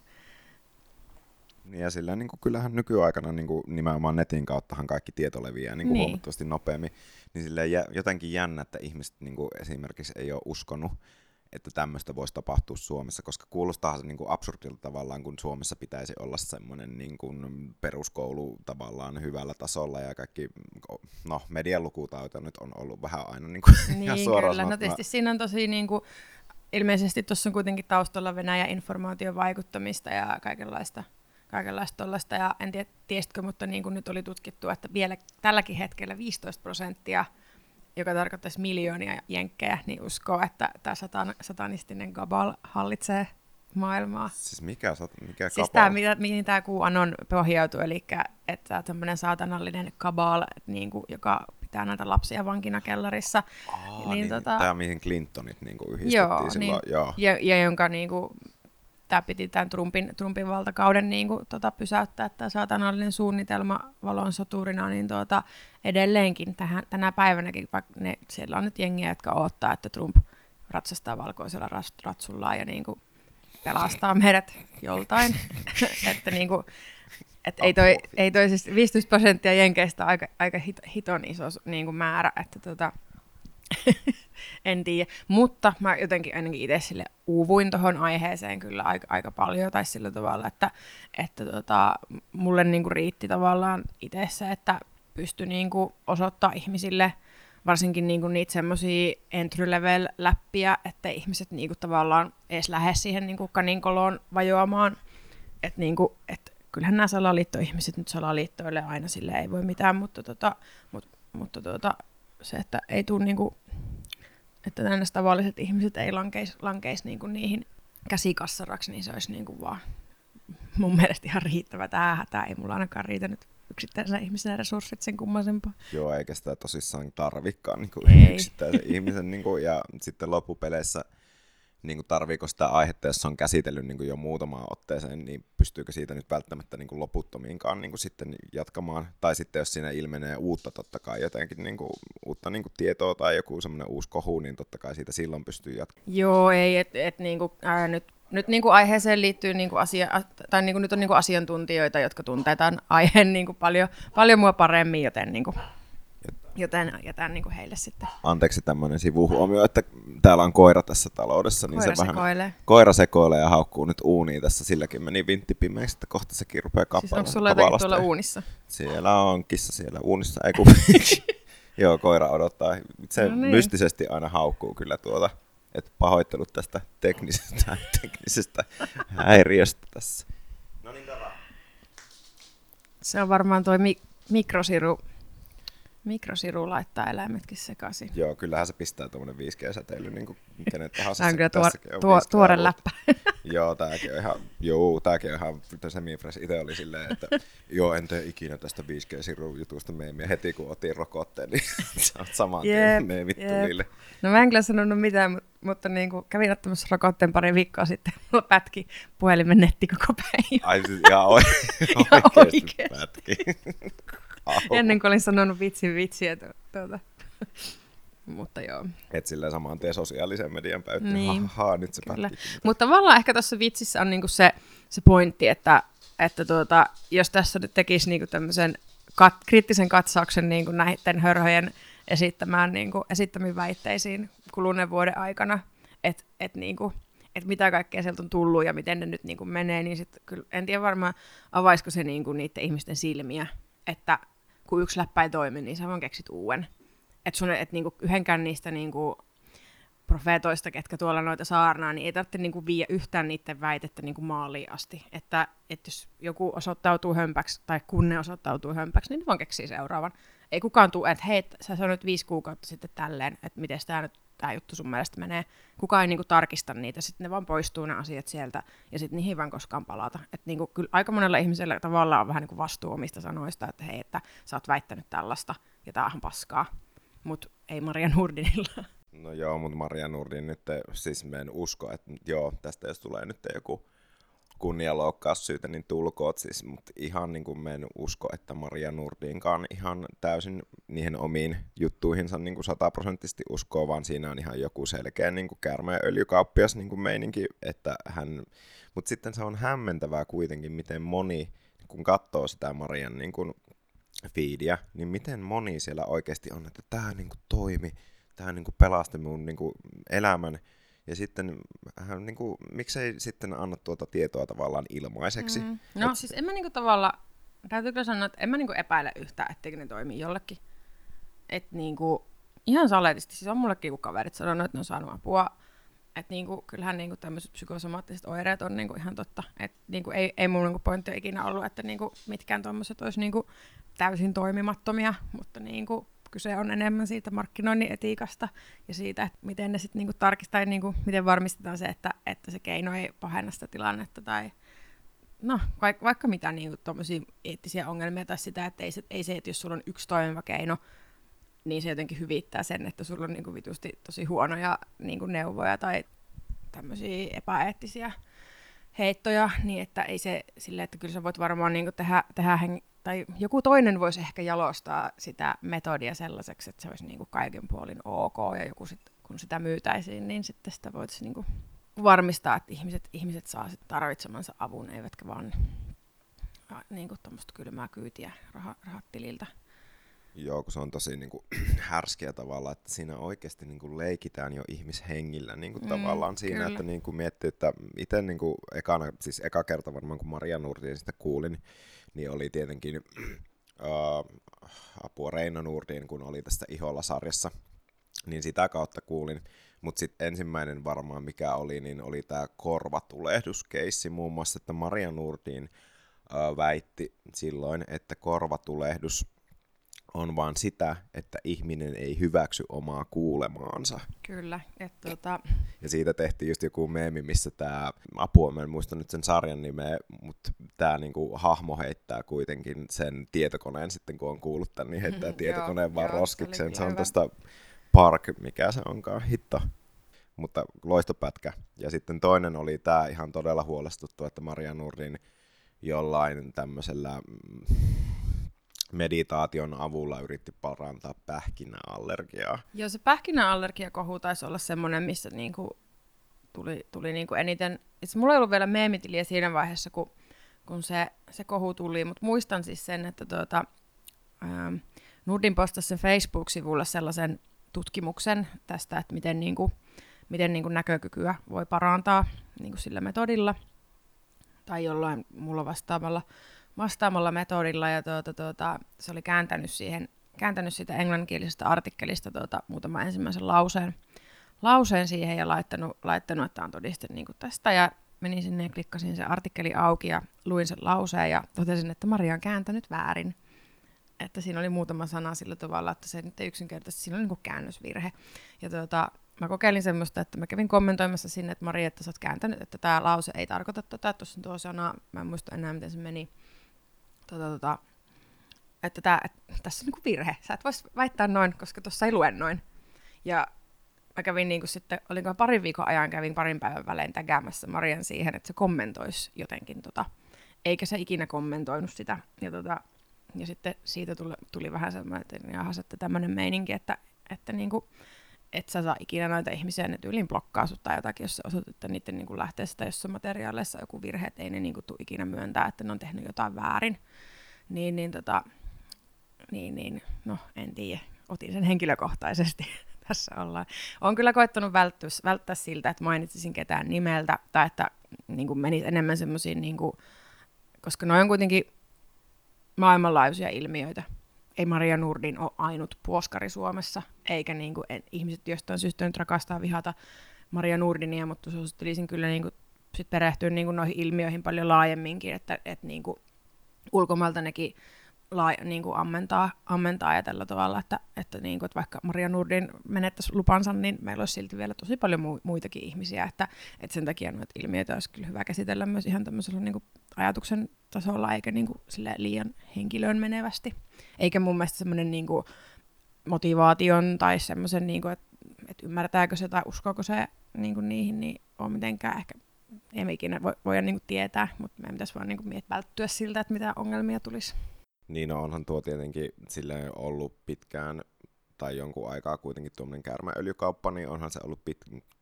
ja sillä niin kuin, kyllähän nykyaikana niin kuin, nimenomaan netin kauttahan kaikki tieto leviää niin kuin huomattavasti nopeammin, niin silleen jotenkin jännä, että ihmiset niin kuin, esimerkiksi ei ole uskonut, että tämmöistä voisi tapahtua Suomessa, koska kuulostaa se niin kuin absurdilta tavallaan, kun Suomessa pitäisi olla semmoinen niin kuin peruskoulu tavallaan hyvällä tasolla, ja kaikki, no median lukutauto nyt on ollut vähän aina niin kuin ihan suoraan. Kyllä, no tietysti siinä on tosi niin kuin, ilmeisesti tuossa on kuitenkin taustalla Venäjän informaation vaikuttamista ja kaikenlaista tuollaista, ja en tiedä, tiesitkö, mutta niin kuin nyt oli tutkittu, että vielä tälläkin hetkellä 15%, joka tarkoittaisi miljoonia jenkkejä, niin uskoo, että tämä satanistinen kabal hallitsee maailmaa. Siis mikä siis kabal? Siis mihin tämä QAnon pohjautuu, eli että tämmöinen saatanallinen kabal, niin kuin, joka pitää näitä lapsia vankina kellarissa. Tämä, mihin Clintonit niin kuin yhdistettiin silloin. Joo. Ja jonka... Niin kuin, tämä piti tämän Trumpin valtakauden niin kuin, pysäyttää, että saatanallinen suunnitelma valon soturina, niin edelleenkin tänä päivänäkin, vaikka siellä on nyt jengiä, jotka odottaa, että Trump ratsastaa valkoisella ratsullaan ja niin kuin, pelastaa meidät joltain. Että, niin kuin, että ei toi siis 15% jenkeistä aika hiton iso niin kuin määrä, että en tiedä, mutta mä jotenkin ainakin itse sille uuvuin tuohon aiheeseen kyllä aika paljon, tai sillä tavalla, että mulle niinku riitti tavallaan itse se, että pystyi niinku osoittaa ihmisille varsinkin niinku niitä semmoisia entry-level-läppiä, että ihmiset niinku tavallaan edes lähde siihen niinku kaninkoloon vajoamaan, että niinku, et kyllähän nämä salaliittoihmiset nyt salaliittoille aina sille ei voi mitään, mutta se, että ei tule niinku että näistä tavalliset ihmiset ei lankeisi niinku niihin käsikassaraksi, niin se olisi niinku vaan mun mielestä ihan riittävä. Tämä ei mulla ainakaan riitänyt yksittäisenä ihmisenä resurssit sen kummaisempaa. Joo, eikä sitä tosissaan tarvikaan niinku yksittäisen ihmisen. Niinku, ja sitten loppupeleissä, niinku, tarviiko sitä aihetta, jos on käsitellyt niinku jo muutamaan otteeseen, niin pystyykö siitä nyt välttämättä niinku loputtomiinkaan niinku sitten jatkamaan? Tai sitten jos siinä ilmenee uutta, totta kai jotenkin niinku, uutta niinku tietoa tai joku semmoinen uusi kohu, niin totta kai siitä silloin pystyy jatkamaan. Joo, ei, että et, niinku, nyt niinku aiheeseen liittyy niinku tai niinku nyt on niinku asiantuntijoita, jotka tuntee tämän aiheen niinku paljon mua paremmin, joten niinku joten jätän niinku heille sitten. Anteeksi tämmöinen sivuhuomio, että täällä on koira tässä taloudessa, niin koira se vähän koira sekoilee ja haukkuu nyt uunia tässä, silläkin meni vintti pimeäksi, että kohta sekin rupeaa kappalemaan. Siis onko sulla jotakin tuolla uunissa? Siellä on kissa siellä uunissa, ei kun joo, koira odottaa. Se no niin. Mystisesti aina haukkuu kyllä tuota. Et pahoittelut tästä teknisestä häiriöstä tässä. No niin, kava. Se on varmaan toi mikrosiru laittaa eläimetkin sekaisin. Joo, kyllähän se pistää tuommoinen 5G-säteily niin kenen tahansa. Tämä on kyllä tuore läppä. Joo, tämäkin on ihan semi-fresh. Itse oli silleen, että joo, en tee ikinä tästä 5G-sirun jutusta meemiä heti, kun otin rokotteen, niin saman tien meemit tulille. No mä en kyllä sanonut mitään, mutta niin kuin kävin ottamassa rokotteen pari viikkoa sitten, mulla pätki puhelimen netti koko päivä. Ai siis ihan oikeasti pätki. Ennen kuin olin sanonut vitsiä. Mutta joo. Et silleen samaan tien sosiaalisen median päyttiin. Niin, nyt se pätkikin. Mutta tavallaan ehkä tuossa vitsissä on niinku se pointti, että jos tässä nyt tekisi niinku tämmöisen kriittisen katsauksen niinku näiden hörhöjen esittämiin väitteisiin kuluneen vuoden aikana, että et mitä kaikkea sieltä on tullut ja miten ne nyt niinku menee, niin sit kyllä en tiedä varmaan avaisiko se niinku niiden ihmisten silmiä, että kun yksi läppä ei toimi, niin sä vaan keksit uuden. Että sun niinku yhdenkään niistä niinku profeetoista, ketkä tuolla noita saarnaa, niin ei tarvitse niinku viiä yhtään niiden väitettä niinku maaliin asti. Että et jos joku osoittautuu hömpäksi tai kun ne osoittautuu hömpäksi, niin ne vaan keksii seuraavan. Ei kukaan tule, että hei, sä sanoit 5 kuukautta sitten tälleen, että miten tämä juttu sun mielestä menee. Kukaan ei niinku tarkista niitä, sitten ne vaan poistuu ne asiat sieltä ja sitten niihin ei vaan koskaan palata. Että niinku, kyllä aika monella ihmisellä tavallaan on vähän niinku vastuu omista sanoista, että hei, että sä oot väittänyt tällaista ja tämähän paskaa. Mut ei Maria Nordinilla. No joo, mutta Maria Nordin nyt, siis mä en usko, että joo, tästä jos tulee nyt joku kunnianloukkaussyytä, niin tulkoot siis, mutta ihan niin kuin mä en usko, että Maria Nordinkaan ihan täysin niihin omiin juttuihinsa niin kuin 100% uskoo, vaan siinä on ihan joku selkeä niin kuin käärmeen öljykauppias niin kuin meininki, että hän, mutta sitten se on hämmentävää kuitenkin, miten moni, kun katsoo sitä Marian niin kuin feedia, niin miten moni siellä oikeasti on, että tämä niinku toimi, tämä niinku pelasti mun niinku elämän, ja sitten niinku, miksei sitten anna tuota tietoa tavallaan ilmaiseksi. Mm. No siis en mä niinku tavallaan, täytyy kyllä sanoa, että en mä niinku epäile yhtään, etteikö ne toimi jollekin. Että niinku, ihan saletisti, siis on mullekin kun kaverit sanonut, että ne on saanut apua, että niinku, kyllähän niinku tämmöiset psykosomaattiset oireet on niinku ihan totta. Että niinku, ei mulla niinku pointti ole ikinä ollut, että niinku, mitkään tuommoiset olisi niinku täysin toimimattomia, mutta niinku, kyse on enemmän siitä markkinoinnin etiikasta ja siitä, että miten ne sitten niinku tarkistaa, niinku, miten varmistetaan se, että se keino ei pahenna sitä tilannetta tai no, vaikka mitä niinku, tuommoisia eettisiä ongelmia tai sitä, että ei se, että jos sulla on yksi toimiva keino, niin se jotenkin hyvittää sen, että sulla on niinku vitusti tosi huonoja niinku neuvoja tai tämmöisiä epäeettisiä heittoja, niin että ei se silleen, että kyllä sä voit varmaan niinku tehdä tai joku toinen voisi ehkä jalostaa sitä metodia sellaiseksi, että se olisi niinku kaiken puolin ok, ja joku sit, kun sitä myytäisiin, niin sitten sitä voitaisiin niinku varmistaa, että ihmiset saa sit tarvitsemansa avun, eivätkä vaan niinku tuommoista kylmää kyytiä rahat tililtä. Joo, kun se on tosi niinku härskiä tavalla, että siinä oikeasti niinku leikitään jo ihmishengillä niinku tavallaan siinä, kyllä. Että niinku miettii, että itse niinku eka kerta varmaan kun Maria Nurdin sitä kuulin, niin oli tietenkin apua Reino Nurdin, kun oli tästä Iholla-sarjassa, niin sitä kautta kuulin. Mutta sitten ensimmäinen varmaan mikä oli, niin oli tämä korvatulehduskeissi muun muassa, että Maria Nurdin väitti silloin, että korvatulehdus on vaan sitä, että ihminen ei hyväksy omaa kuulemaansa. Kyllä. Ja siitä tehtiin just joku meemi, missä tämä, apua, mä en muista nyt sen sarjan nimeä, mutta tämä niinku hahmo heittää kuitenkin sen tietokoneen sitten, kun on kuullut tämän, niin heittää tietokoneen vaan roskikseen. Se on tuosta Park, mikä se onkaan, hitto. Mutta loistopätkä. Ja sitten toinen oli tämä ihan todella huolestuttu, että Maria Nurdin jollain tämmöisellä meditaation avulla yritti parantaa pähkinäallergiaa. Joo, se pähkinäallergiakohu taisi olla semmoinen, missä niinku tuli niinku eniten. Itse mulla ei ollut vielä meemitiliä siinä vaiheessa, kun se kohu tuli, mutta muistan siis sen, että Nurdin postasi sen Facebook-sivulla sellaisen tutkimuksen tästä, että miten näkökykyä voi parantaa niinku sillä metodilla tai jollain mulla vastaamalla metodilla, ja se oli kääntänyt sitä englanninkielisestä artikkelista muutaman ensimmäisen lauseen siihen ja laittanut, että on todiste niin kuin tästä, ja menin sinne ja klikkasin sen artikkelin auki ja luin sen lauseen ja totesin, että Maria on kääntänyt väärin. Että siinä oli muutama sana sillä tavalla, että se nyt ei yksinkertaisesti, siinä oli niin kuin käännösvirhe. Ja mä kokeilin semmoista, että mä kävin kommentoimassa sinne, että Maria, että sä oot kääntänyt, että tää lause ei tarkoita että tuossa on tuo sana, mä en muista enää miten se meni. Että tässä on niinku virhe, sä et vois väittää noin, koska tuossa ei lue noin. Ja mä kävin niinku sitten, olinko parin viikon ajan, kävin parin päivän välein tägäämässä Marian siihen, että se kommentoisi jotenkin eikä se ikinä kommentoinut sitä. Ja sitten siitä tuli vähän semmoinen, että jahas, että tämmönen meininki, että niinku, et sä saa ikinä noita ihmisiä, ne tyyliin blokkaa sut tai jotakin, jos sä osut, että niiden niinku lähtee sitä jossain materiaaleissa joku virhe, että ei ne niinku tule ikinä myöntää, että ne on tehnyt jotain väärin. No en tiedä, otin sen henkilökohtaisesti. Tässä ollaan. Olen kyllä koettanut välttää siltä, että mainitsisin ketään nimeltä, tai että niinku menisi enemmän semmoisiin, niinku, koska ne on kuitenkin maailmanlaajuisia ilmiöitä. Ei Maria Nordin ole ainut puoskari Suomessa, eikä niinku ihmiset jostain syystä nyt rakastaa vihata Maria Nordinia, mutta suosittelisin kyllä niinku sit perehtyä niinku noihin ilmiöihin paljon laajemminkin, että niinku ulkomailta nekin niinku ammentaa ja tällä tavalla, että niinku, että vaikka Maria Nordin menettäisi lupansa, niin meillä olisi silti vielä tosi paljon muitakin ihmisiä, että sen takia noita ilmiöitä olisi kyllä hyvä käsitellä myös ihan tämmöisellä niinku ajatuksen tasolla, eikä niinku sille liian henkilöön menevästi. Eikä mun mielestä semmoinen niinku motivaation tai semmoisen, niinku, että ymmärtääkö se tai uskoako se niinku niihin, niin on mitenkään ehkä, ei ikinä voida niinku tietää, mutta meidän pitäisi vaan niinku välttyä siltä, että mitä ongelmia tulisi. Niin onhan tuo tietenkin silleen ollut pitkään tai jonkun aikaa kuitenkin tuommoinen käärmäöljykauppa, niin onhan se ollut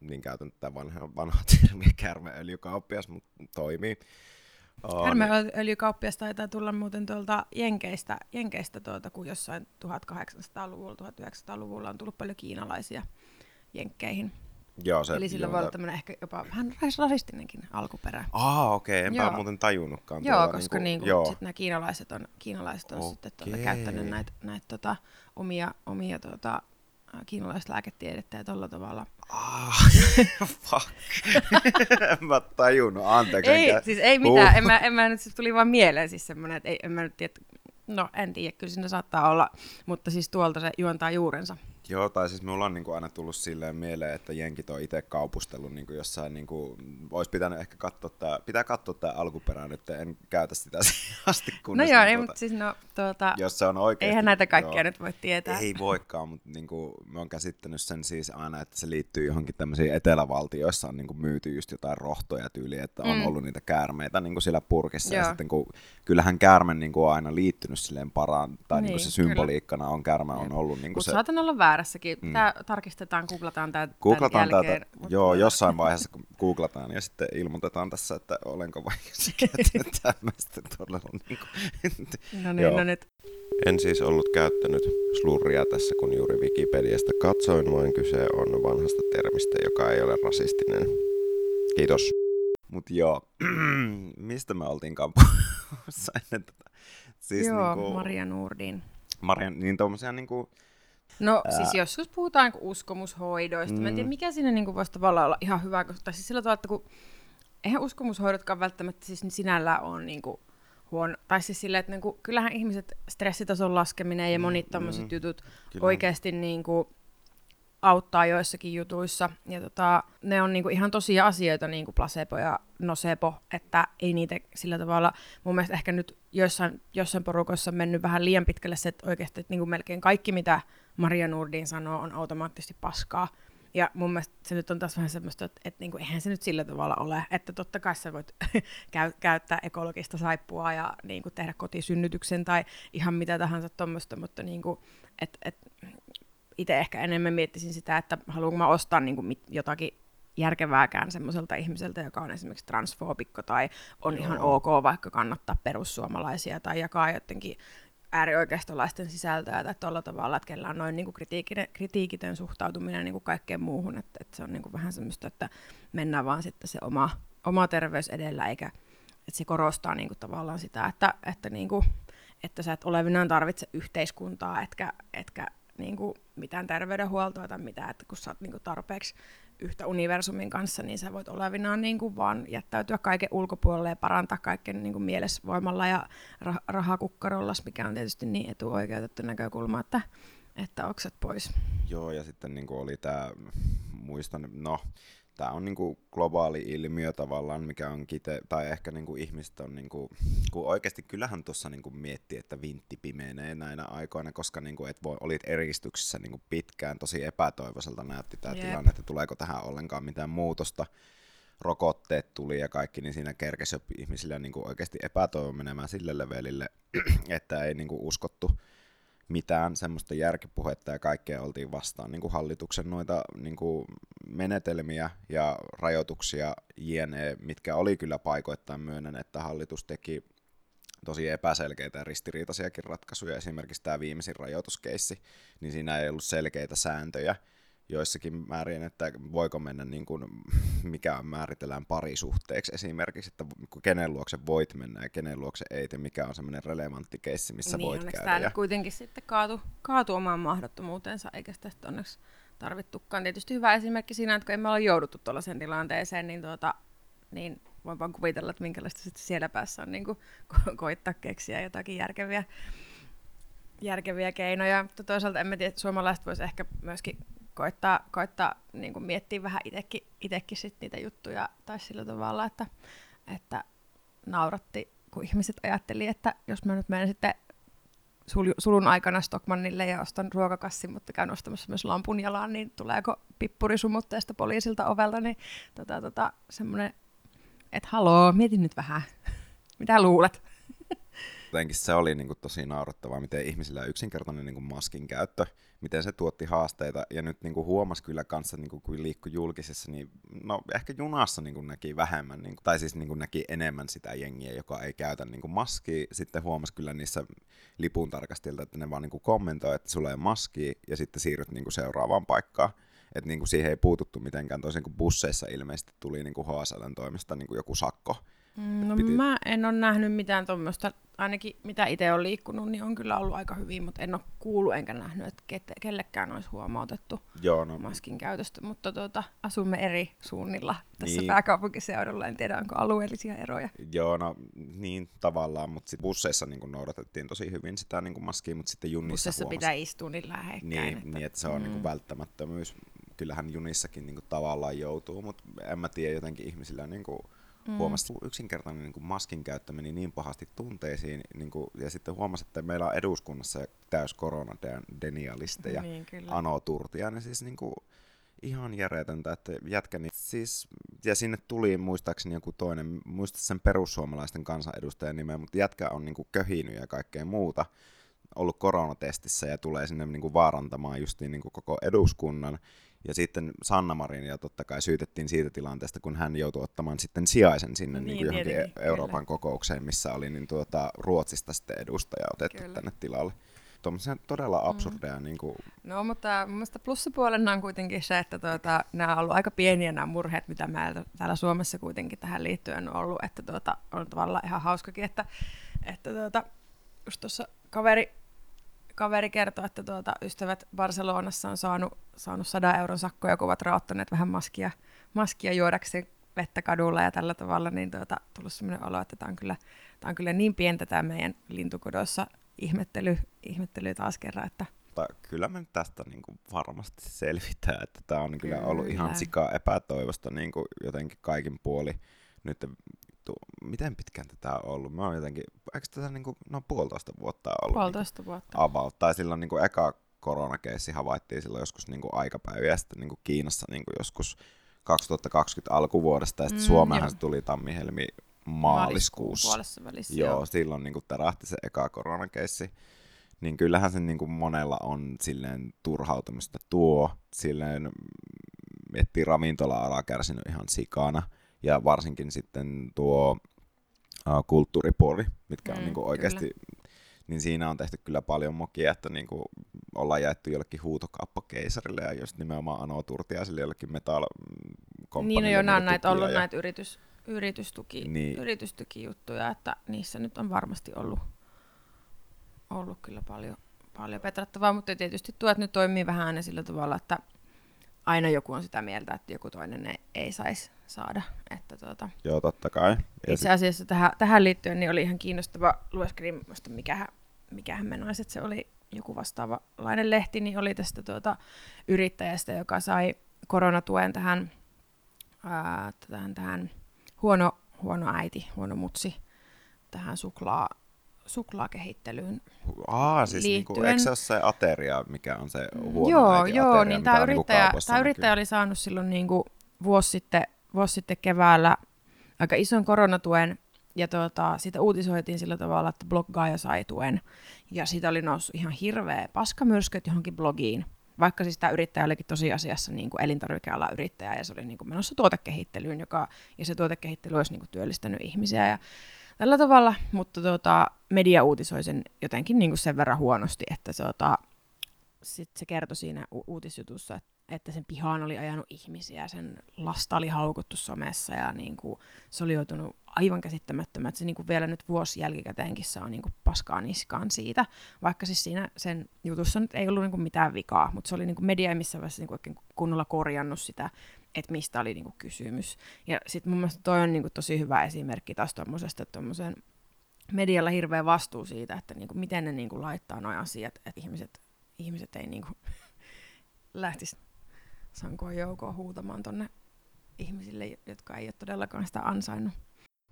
niin käytän tätä vanhaa termiä käärmäöljykauppias, mutta toimii. Käärmäöljykauppias taitaa tulla muuten tuolta Jenkeistä kun jossain 1800-luvulla, 1900-luvulla on tullut paljon kiinalaisia Jenkkeihin. Joo, eli sillä voi olla tämmöinen ehkä jopa vähän rasistinenkin alkuperä. Okei, enpä muuten tajunnutkaan. Joo, koska niinku sit nämä kiinalaiset on sitten käyttänyt näitä omia kiinalaista lääketiedettä ja tolla tavalla. Fuck. En mä tajunnut, anteeksi. Ei mitään, en mä nyt, se tuli vaan mieleen siis semmoinen, että en mä nyt tiedä, no en tiedä, kyllä siinä saattaa olla, mutta siis tuolta se juontaa juurensa. Joo, tai siis mulla on aina tullut silleen mieleen, että jenkit on itse kaupustellut jossain, olisi pitänyt ehkä katsoa tämä alkuperä nyt, en käytä sitä asti kunnes. No joo, ei, mutta siis jos se on oikeasti. Eihän näitä kaikkia nyt voi tietää. Ei voikaan, mutta mä oon käsittänyt sen siis aina, että se liittyy johonkin tämmöisiin etelävaltioissa on myyty just jotain rohtoja tyyliä, että on ollut niitä käärmeitä siellä purkissa. Joo. Ja sitten kun kyllähän käärme on aina liittynyt silleen paraan, tai niin, se symboliikkana on käärme on ollut. Niin se saatan olla väärä. Tämä tarkistetaan, googlataan tämän jälkeen. Joo, jossain vaiheessa googlataan ja sitten ilmoitetaan tässä, että olenko vaikeassa käyttänyt tämmöistä todella. En siis ollut käyttänyt slurria tässä, kun juuri Wikipediasta katsoin, vaan kyse on vanhasta termistä, joka ei ole rasistinen. Kiitos. Mut joo, mistä me oltiinkaan puhussa ennen tätä? Siis joo, Maria Nordin. Maria, niin tommosia niinku. No siis joskus puhutaan uskomushoidoista. Mä en tiedä, mikä siinä voisi tavallaan olla ihan hyvä, koska siis sillä tavalla, että kun eihän uskomushoidotkaan välttämättä siis sinällään ole huono. Tai siis silleen, että niinku, kyllähän ihmiset stressitason laskeminen ja monet tämmöiset jutut oikeasti niinku auttaa joissakin jutuissa. Ja ne on niinku ihan tosia asioita, niinku placebo ja nocebo, että ei niitä sillä tavalla. Mun mielestä ehkä nyt jossain porukassa on mennyt vähän liian pitkälle se, että oikeasti että niinku melkein kaikki, mitä Maria Nordin sanoo, on automaattisesti paskaa. Ja mun mielestä se nyt on taas vähän semmoista, että niinku, eihän se nyt sillä tavalla ole, että totta kai sä voit käyttää ekologista saippua ja niinku, tehdä kotisynnytyksen tai ihan mitä tahansa tuommoista, mutta niinku, itse ehkä enemmän miettisin sitä, että haluanko mä ostaa niinku, jotakin järkevääkään semmoiselta ihmiseltä, joka on esimerkiksi transfoobikko tai on ihan ok vaikka kannattaa perussuomalaisia tai jakaa jotenkin äärioikeistolaisten sisältöä tai tuolla tavalla, että kellä on noin niinku kritiikitön suhtautuminen niinku kaikkeen muuhun, että se on niinku vähän semmoista, että mennään vaan sitten se oma terveys edellä, eikä että se korostaa niinku tavallaan sitä, että sä et olevinaan tarvitse yhteiskuntaa, etkä niinku mitään terveydenhuoltoa tai mitään, että kun sä oot niinku tarpeeksi yhtä universumin kanssa, niin sä voit olevinaan niinku vaan jättäytyä kaiken ulkopuolelle ja parantaa kaiken niinku mielesvoimalla ja rahakukkarollas, mikä on tietysti niin etuoikeutettu näkökulma, että oksat pois. Joo, ja sitten niinku oli tää, muistan, tää on niinku globaali ilmiö tavallaan, mikä on tai ehkä niinku ihmiset on niinku, kun oikeesti kyllähän tuossa niinku miettii, että vintti pimenee näinä aikoina, koska niinku olit eristyksissä niinku pitkään, tosi epätoivoiselta näytti tää tilanne, että tuleeko tähän ollenkaan mitään muutosta. Rokotteet tuli ja kaikki, niin siinä kerkesi ihmisillä niinku oikeesti epätoivo menemään sille levelille, että ei niinku uskottu mitään semmoista järkipuhetta ja kaikkea oltiin vastaan niin kuin hallituksen noita niin kuin menetelmiä ja rajoituksia jne, mitkä oli kyllä paikoittain, myönnän, että hallitus teki tosi epäselkeitä ja ristiriitaisiakin ratkaisuja. Esimerkiksi tämä viimeisin rajoituskeissi, niin siinä ei ollut selkeitä sääntöjä joissakin määrin, että voiko mennä, niin kuin, mikä määritellään parisuhteeksi esimerkiksi, että kenen luokse voit mennä ja kenen luokse ei, ja mikä on semmoinen relevantti keissi, missä niin, voit käydä. Tämä nyt kuitenkin sitten kaatui omaan mahdottomuuteensa, eikä sitä sitten onneksi tarvittukaan. Tietysti hyvä esimerkki siinä, että kun emme ole jouduttu tuollaiseen tilanteeseen, niin, niin voin vaan kuvitella, että minkälaista sitten siellä päässä on niin kuin koittaa keksiä jotakin järkeviä keinoja. Mutta toisaalta emme tiedä, että suomalaiset voisi ehkä myöskin koittaa niinku miettiä vähän itsekin sit niitä juttuja, tai sillä tavalla, että nauratti, kun ihmiset ajatteli, että jos mä nyt menen sitten sulun aikana Stockmannille ja ostan ruokakassin, mutta käyn ostamassa myös lampun jalaan, niin tuleeko pippurisumutteesta poliisilta ovelta, niin semmoinen, että haloo, mietin nyt vähän, mitä luulet? Jotenkin se oli niin kuin tosi naurattavaa, miten ihmisillä yksinkertainen niin kuin maskin käyttö, miten se tuotti haasteita, ja nyt niin kuin huomasi kyllä kanssa, niin kuin, kun liikkui julkisessa, niin ehkä junassa niin kuin näki vähemmän, niin kuin, tai siis niin kuin näki enemmän sitä jengiä, joka ei käytä niin kuin maskia, sitten huomasi kyllä niissä lipuntarkastajilta, että ne vaan niin kuin kommentoi, että sulla ei ole maskia, ja sitten siirryt niin kuin seuraavaan paikkaan. Että niin kuin siihen ei puututtu mitenkään, toisin kuin busseissa ilmeisesti tuli niin kuin HSL:n toimesta niin kuin joku sakko. No mä en ole nähnyt mitään tuommoista, ainakin mitä itse on liikkunut, niin on kyllä ollut aika hyvin, mutta en ole kuullut enkä nähnyt, että kellekään olisi huomautettu maskin käytöstä, mutta asumme eri suunnilla tässä pääkaupunkiseudulla, en tiedä onko alueellisia eroja. Joo, no niin tavallaan, mutta busseissa niin noudatettiin tosi hyvin sitä niin maskia, mutta sitten junissa busseissa pitää istua niin lähekkäin. Niin, että se on niin välttämättömyys, kyllähän junissakin niin tavallaan joutuu, mutta en mä tiedä, jotenkin ihmisillä niin huomasi, että yksinkertainen niin kuin maskin käyttö meni niin pahasti tunteisiin, niin kuin, ja sitten huomasi, että meillä on eduskunnassa täys koronadenialisteja, niin, Ano Turtiainen, siis niin kuin, ihan järjetöntä, että jätkäni. Siis, ja sinne tuli muistaakseni joku toinen, muista sen perussuomalaisten kansanedustajan nimeä, mutta jätkä on niin kuin köhinyt ja kaikkea muuta, ollut koronatestissä ja tulee sinne niin kuin vaarantamaan justiin niin kuin koko eduskunnan. Ja sitten Sanna Marin ja totta kai syytettiin siitä tilanteesta, kun hän joutui ottamaan sitten sijaisen sinne niin johonkin Euroopan kokoukseen, missä oli niin Ruotsista sitten edustaja otettu tänne tilalle. Tuommoisia todella absurdeja. Niin kuin... No, mutta mun mielestä plussipuolena on kuitenkin se, että nämä on ollut aika pieniä nämä murheet, mitä meillä täällä Suomessa kuitenkin tähän liittyen on ollut. Että on tavallaan ihan hauskakin, että just tuossa kaveri kertoi, että ystävät Barcelonassa on saanut 100 euron sakkoja, kun ovat raottaneet vähän maskia juodakseen vettä kadulla ja tällä tavalla, niin tullut sellainen olo, että tämä on kyllä niin pientä tämä meidän lintukodossa ihmettely taas kerran, että kyllä me tästä niinku varmasti selvitään, että tämä on kyllä ollut ihan sikaa epätoivosta niinku jotenkin kaikin puoli. Nyt miten pitkään tätä on ollut? Mä oon jotenkin, eikö tätä niinku, no puolitoista vuotta ollut? Puolitoista vuotta. About. Tai silloin niinku eka koronakeissi havaittiin silloin joskus niinku aikapäiviä sitten niinku Kiinassa niinku joskus 2020 alkuvuodesta ja sitten Suomeenhan se tuli tammi-helmi maaliskuussa. Puolessa välissä. Joo, silloin niinku tärähti se eka koronakeissi. Niin kyllähän se niinku monella on silleen turhautumista tuo, silleen miettii ravintola-alaa kärsinyt ihan sikana. Ja varsinkin sitten tuo kulttuuripuoli, mitkä on niinku oikeasti, niin siinä on tehty kyllä paljon mokia, että niinku ollaan jaettu jollekin huutokauppakeisarille ja just nimenomaan Ano Turtiaiselle jollekin metallikomppanille. Niin, no joo, näitä ollut näitä yritystukijuttuja, että niissä nyt on varmasti ollut kyllä paljon petrattavaa, mutta tietysti tuot nyt toimii vähän aina sillä tavalla, että aina joku on sitä mieltä, että joku toinen ei saisi saada. Että joo, totta kai. Itse asiassa tähän liittyen niin oli ihan kiinnostava lueskelin, mikähän menais, että se oli joku vastaavalainen lehti, niin oli tästä yrittäjästä, joka sai koronatuen tähän huono mutsi, tähän suklaakehittelyyn siis liittyen. Eikö se ole se ateria, mikä on se huono äiti ateria? Joo, niin tämä yrittäjä oli saanut silloin niinku vuosi sitten keväällä aika ison koronatuen, ja siitä uutisoitiin sillä tavalla, että bloggaaja sai tuen, ja siitä oli noussut ihan hirveä paskamyrskyt johonkin blogiin, vaikka siis tämä yrittäjä olikin tosiasiassa niinku elintarvikealan yrittäjä, ja se oli niinku menossa tuotekehittelyyn, ja se tuotekehittely olisi niinku työllistänyt ihmisiä, ja tällä tavalla, mutta media uutisoi sen jotenkin niin kuin sen verran huonosti, että sit se kertoi siinä uutisjutussa, että sen pihaan oli ajanut ihmisiä, sen lasta oli haukuttu somessa ja niin kuin, se oli joutunut aivan käsittämättömän, että se niin kuin vielä nyt vuosi jälkikäteenkin saa niin kuin paskaa niskaan siitä, vaikka siis siinä sen jutussa nyt ei ollut niin kuin mitään vikaa, mutta se oli niin kuin media missä vaiheessa niin kuin oikein kunnolla korjannut sitä, että mistä oli niinku kysymys. Ja sit mun mielestä toi on niinku tosi hyvä esimerkki taas tommosesta, että tommoseen medialla hirveä vastuu siitä, että niinku miten ne niinku laittaa nuo asiat, että ihmiset ei niinku lähtisi sankoon joukkoon huutamaan tonne ihmisille, jotka ei ole todellakaan sitä ansainnut.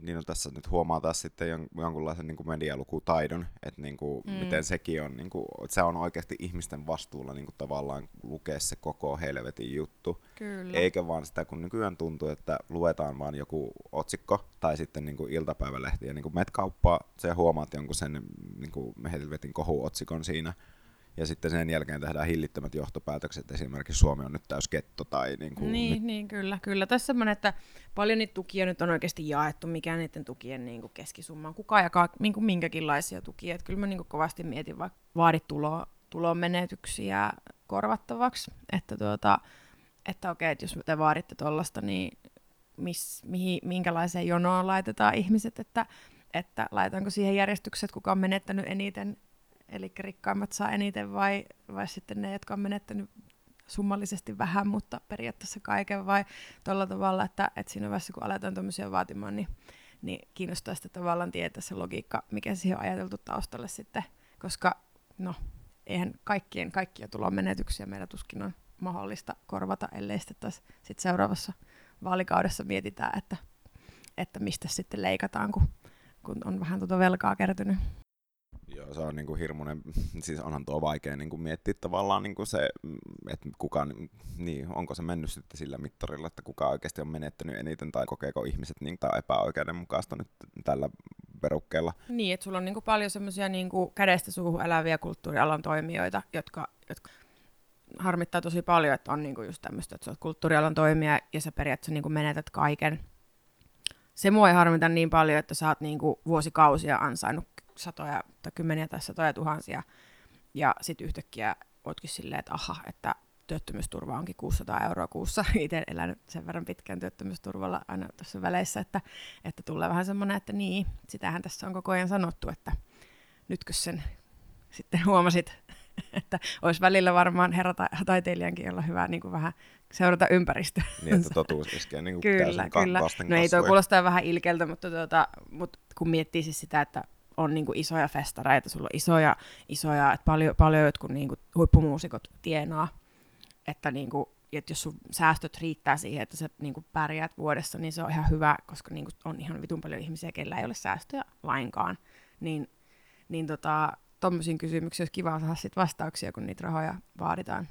Niin on tässä nyt huomaa taas sitten jonkunlaisen niinku medialukutaidon, että niinku miten sekin on, niinku, että se on oikeasti ihmisten vastuulla niinku tavallaan lukea se koko helvetin juttu. Kyllä. Eikä vaan sitä, kun nykyään tuntuu, että luetaan vaan joku otsikko tai sitten niinku iltapäivälehti ja niinku menet kauppaa, sä huomaat jonkun sen niinku helvetin kohuotsikon siinä. Ja sitten sen jälkeen tehdään hillittömät johtopäätökset, esimerkiksi Suomi on nyt täysketto tai niinku Niin, kyllä. Tässä semmoinen, että paljon niitä tukia nyt on oikeasti jaettu, mikä niiden tukien niinku keskisumma on, kuka jakaa niinku minkäkinlaisia tukia. Et kyllä mä niinku kovasti mietin, vaikka vaadit tulonmenetyksiä korvattavaksi, että okei, että jos te vaaditte tuollaista, niin minkälaiseen jonoon laitetaan ihmiset, että laitaanko siihen järjestykseen, että kuka on menettänyt eniten, eli rikkaimmat saa eniten vai sitten ne, jotka on menettänyt summallisesti vähän, mutta periaatteessa kaiken, vai tuolla tavalla, että siinä vaiheessa, kun aletaan tuommoisia vaatimaan, niin kiinnostaa sitä tavallaan tietää se logiikka, mikä siihen on ajateltu taustalle sitten, koska no, eihän kaikkia tulonmenetyksiä meillä tuskin on mahdollista korvata, ellei sitten taas sit seuraavassa vaalikaudessa mietitään, että mistä sitten leikataan, kun on vähän velkaa kertynyt. Joo, se on niinku hirmuinen, siis onhan tuo vaikea niinku miettiä tavallaan niinku se, että kuka, niin, onko se mennyt sitten sillä mittarilla, että kuka oikeasti on menettänyt eniten tai kokeeko ihmiset niin, tai epäoikeudenmukaista nyt tällä verukkeella. Niin, että sulla on niinku paljon semmoisia niinku kädestä suuhun eläviä kulttuurialan toimijoita, jotka harmittaa tosi paljon, että on niinku just tämmöistä, että sä oot kulttuurialan toimija ja sä periaatteessa niinku menetät kaiken. Se mua ei harmita niin paljon, että sä oot niinku vuosikausia ansainnut satoja tai kymmeniä tai satoja tuhansia, ja sitten yhtäkkiä ootkin silleen, että aha, että työttömyysturva onkin 600 € kuussa. Itse elänyt sen verran pitkään työttömyysturvalla aina tuossa väleissä, että tulee vähän semmoinen, että niin, sitähän tässä on koko ajan sanottu, että nytkö sen sitten huomasit, että olisi välillä varmaan herra taiteilijankin olla hyvä niin kuin vähän seurata ympäristöä. Niin, että totuus iskee niin kuin täysin kyllä. Vasten kasvoja. No ei, tuo kuulostaa vähän ilkeältä, mutta kun miettii siis sitä, että on niin kuin isoja festareita, sulla on isoja että paljon jotkut niin kuin huippumuusikot tienaa, että niin kuin, että jos sun säästöt riittää siihen, että sä niinku pärjäät vuodessa, niin se on ihan hyvä, koska niinku on ihan vitun paljon ihmisiä, kellä ei ole säästöjä lainkaan. Niin tommosiin kysymyksiin olisi kiva saada sit vastauksia, kun niitä rahoja vaaditaan.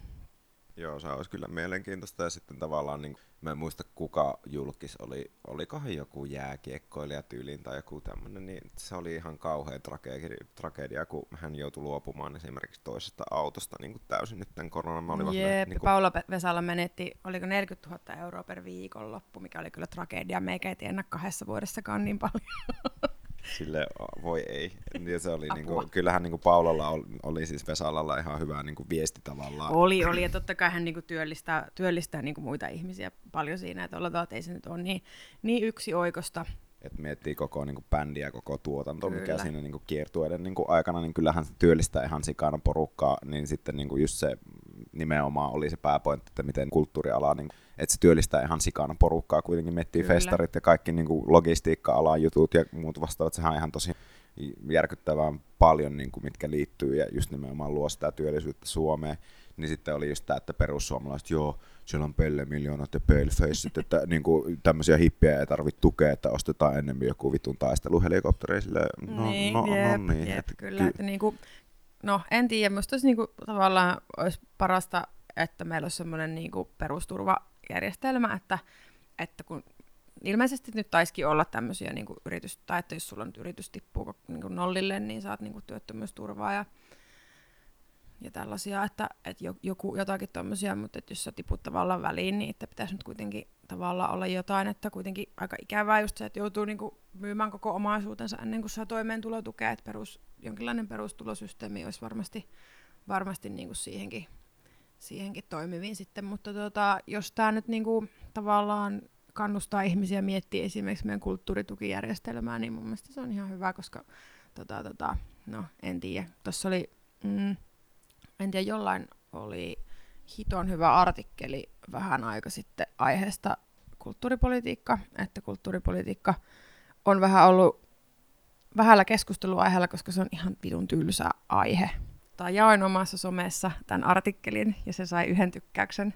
Joo, se olisi kyllä mielenkiintoista. Ja sitten tavallaan, niin, mä en muista kuka julkis oli, olikohan joku jääkiekkoilija tyyliin tai joku tämmöinen, niin se oli ihan kauhea tragedia, kun hän joutui luopumaan esimerkiksi toisesta autosta niin kuin täysin nyt tämän koronan. Jep, niin kuin... Paula Vesala menetti, oliko 40 000 € per viikonloppu, mikä oli kyllä tragedia. Meikä ei tiennä 2 vuodessakaan niin paljon. Sille voi ei. Ja se oli niinku, kyllähän niinku Paulalla oli siis Vesalalla ihan hyvä niinku viesti tavallaan. Oli ja totta kai hän niinku työllistää niinku muita ihmisiä paljon siinä, että ollaan, että ei se nyt ole niin yksioikosta. Et miettii koko niinku bändiä, koko tuotanto, kyllä. Mikä siinä niinku kiertueiden niinku aikana, niin kyllähän se työllistää ihan sikana porukkaa, niin sitten niinku just se nimenomaan oli se pääpointti, että miten kulttuuriala, niin, että se työllistää ihan sikana porukkaa, kuitenkin miettii kyllä. Festarit ja kaikki niin kuin logistiikka-alan jutut ja muut vastaavat, sehän on ihan tosi järkyttävän paljon, niin kuin mitkä liittyy ja just nimenomaan luo sitä työllisyyttä Suomeen. Niin sitten oli just tämä, että perussuomalaiset, joo, siellä on pöllemiljoonat ja pölföisset, että niinku, tämmöisiä hippiä ei tarvitse tukea, että ostetaan enemmän joku vitun taisteluhelikopteri, silleen, No en tiedä, musta olisi niinku, tavallaan olisi parasta, että meillä olisi semmoinen niinku perusturvajärjestelmä, että kun ilmeisesti nyt taisikin olla tämmöisiä niinku yritys, tai että jos sulla nyt yritys tippuu niinku nollille, niin saat niinku työttömyysturvaa ja tällaisia, että jotakin tämmöisiä, mutta että jos sä tiput tavallaan väliin, niin että pitäisi nyt kuitenkin tavallaan olla jotain, että kuitenkin aika ikävää just se, että joutuu niinku myymään koko omaisuutensa ennen kuin saa toimeentulotukea, että jonkinlainen perustulosysteemi olisi varmasti niinku siihenkin toimiviin sitten, mutta jos tämä nyt niinku tavallaan kannustaa ihmisiä miettiä esimerkiksi meidän kulttuuritukijärjestelmää, niin mun mielestä se on ihan hyvä, koska no en tiedä, tuossa oli... En tiedä, jollain oli hiton hyvä artikkeli vähän aika sitten aiheesta kulttuuripolitiikka, että kulttuuripolitiikka on vähän ollut vähällä keskusteluaiheella, koska se on ihan vitun tylsä aihe. Tai jaoin omassa somessa tämän artikkelin ja se sai 1 tykkäyksen,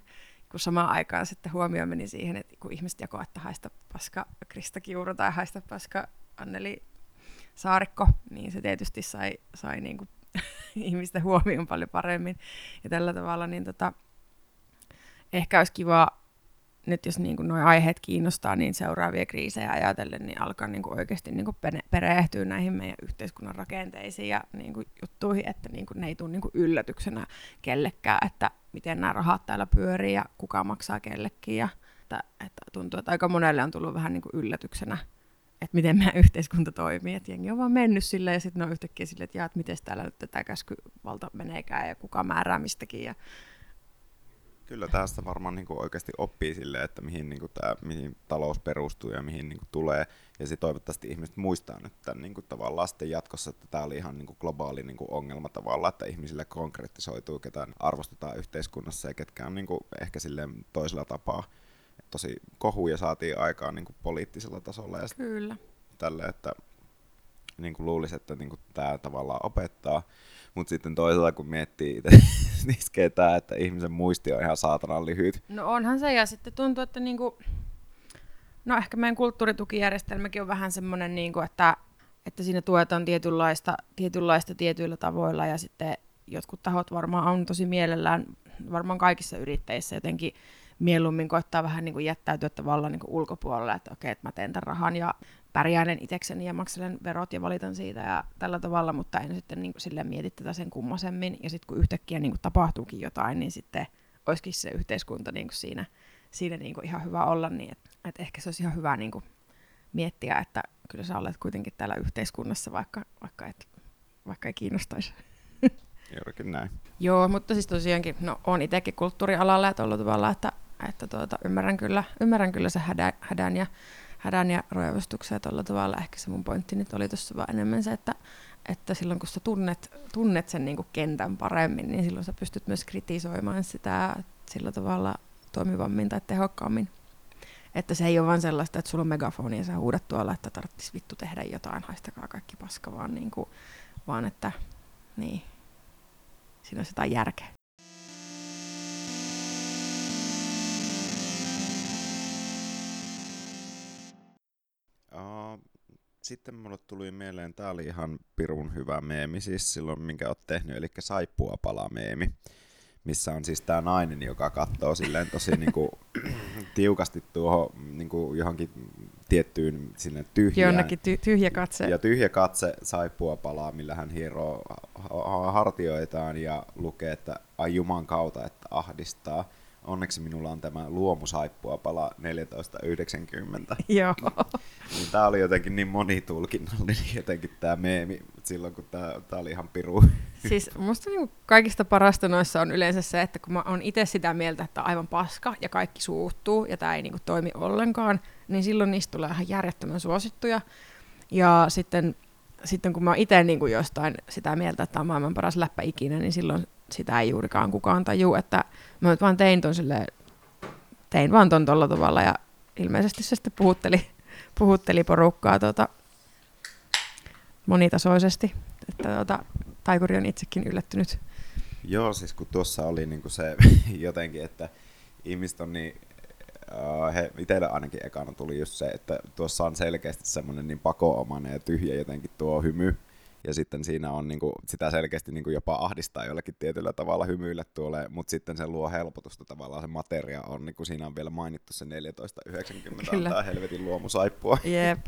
kun samaan aikaan sitten huomio meni siihen, että kun ihmiset jakoi, että haista paska Krista Kiuru tai haista paska Anneli Saarikko, niin se tietysti sai niin kuin ihmisten huomioon paljon paremmin ja tällä tavalla, niin ehkä olisi kiva nyt, jos niin kuin nuo aiheet kiinnostaa, niin seuraavia kriisejä ajatellen, niin alkaa niin kuin oikeasti niin kuin perehtyä näihin meidän yhteiskunnan rakenteisiin ja niin kuin juttuihin, että niin kuin ne ei tule niin kuin yllätyksenä kellekään, että miten nämä rahat täällä pyörii ja kuka maksaa kellekin, ja että tuntuu, että aika monelle on tullut vähän niin kuin yllätyksenä, että miten meidän yhteiskunta toimii, että jengi on vaan mennyt silleen, ja sitten ne on yhtäkkiä silleen, että miten täällä nyt tätä käskyvalta meneekään, ja kuka määrää mistäkin. Ja... Kyllä tästä varmaan niin kuin oikeasti oppii silleen, että mihin talous perustuu ja mihin niin kuin tulee, ja se toivottavasti ihmiset muistaa nyt tämän niin kuin tavallaan sitten jatkossa, että tämä oli ihan niin kuin globaali niin kuin ongelma tavallaan, että ihmisille konkretisoituu, ketä arvostetaan yhteiskunnassa ja ketkä on niin kuin ehkä silleen toisella tapaa. Tosi kohuja saatiin aikaan niin kuin poliittisella tasolla ja kyllä. Tälle, että niin kuin luulisi, että niin kuin tämä tavallaan opettaa, mutta sitten toisaalta kun miettii itse iskee tämä, että ihmisen muisti on ihan saatanan lyhyt. No onhan se, ja sitten tuntuu, että niin kuin, no ehkä meidän kulttuuritukijärjestelmäkin on vähän semmoinen, niin kuin, että siinä tuetaan tietynlaista tietyillä tavoilla, ja sitten jotkut tahot varmaan on tosi mielellään, varmaan kaikissa yrittäjissä jotenkin, mieluummin koittaa vähän niin kuin jättäytyä tavallaan niin kuin ulkopuolelle, että okei, että mä teen tämän rahan ja pärjään itsekseni ja makselen verot ja valitan siitä ja tällä tavalla, mutta en sitten niin kuin silleen mieti tätä sen kummasemmin. Ja sitten kun yhtäkkiä niin kuin tapahtuukin jotain, niin sitten olisikin se yhteiskunta niin kuin siinä niin kuin ihan hyvä olla. Niin että ehkä se olisi ihan hyvä niin kuin miettiä, että kyllä sä olet kuitenkin täällä yhteiskunnassa, vaikka ei kiinnostaisi. Juurikin näin. Joo, mutta siis tosiaankin, no olen itsekin kulttuurialalla ja tuolla tavalla, että ymmärrän kyllä se hädän ja roivostuksen ja tuolla tavalla. Ehkä se mun pointti nyt oli tuossa vaan enemmän se, että että silloin kun sä tunnet sen niin kuin kentän paremmin, niin silloin sä pystyt myös kritisoimaan sitä sillä tavalla toimivammin tai tehokkaammin. Että se ei ole vaan sellaista, että sulla on megafoni ja sä huudat tuolla, että tarvitsisi vittu tehdä jotain, haistakaa kaikki paska, vaan, niin kuin, vaan että niin, siinä on jotain järkeä. Sitten mulle tuli mieleen, tää oli ihan pirun hyvä meemi, siis silloin minkä oot tehnyt, eli saippuapala-meemi, missä on siis tää nainen, joka katsoo silleen tosi niinku tiukasti tuohon niinku johonkin tiettyyn silleen tyhjään. Jonnekin tyhjä katse. Ja tyhjä katse saippuapalaa, millä hän hieroo hartioitaan ja lukee, että ai juman kautta, että ahdistaa. Onneksi minulla on tämä luomusaippuapala 14,90. Joo. Niin tämä oli jotenkin niin monitulkinnallinen jotenkin tämä meemi silloin, kun tämä oli ihan piru. Siis musta niinku kaikista parasta noissa on yleensä se, että kun mä oon itse sitä mieltä, että aivan paska ja kaikki suuttuu ja tämä ei niinku toimi ollenkaan, niin silloin niistä tulee ihan järjettömän suosittuja. Ja sitten kun mä oon itse niinku jostain sitä mieltä, että tämä on maailman paras läppä ikinä, niin silloin sitä ei juurikaan kukaan tajuu, että mä nyt vaan tein vaan ton tolla tavalla ja ilmeisesti se sitten puhutteli porukkaa monitasoisesti, että taikuri on itsekin yllättynyt. Joo, siis kun tuossa oli niinku se jotenkin, että ihmiset on niin, itselle ainakin ekana tuli just se, että tuossa on selkeästi semmoinen niin pakoomainen ja tyhjä jotenkin tuo hymy. Ja sitten siinä on niinku, sitä selkeästi niinku jopa ahdistaa jollakin tietyllä tavalla hymyillä tuolle, mutta sitten se luo helpotusta tavallaan, se materia on, niinku siinä on vielä mainittu se 14,90, antaa helvetin luomusaippua. Jep,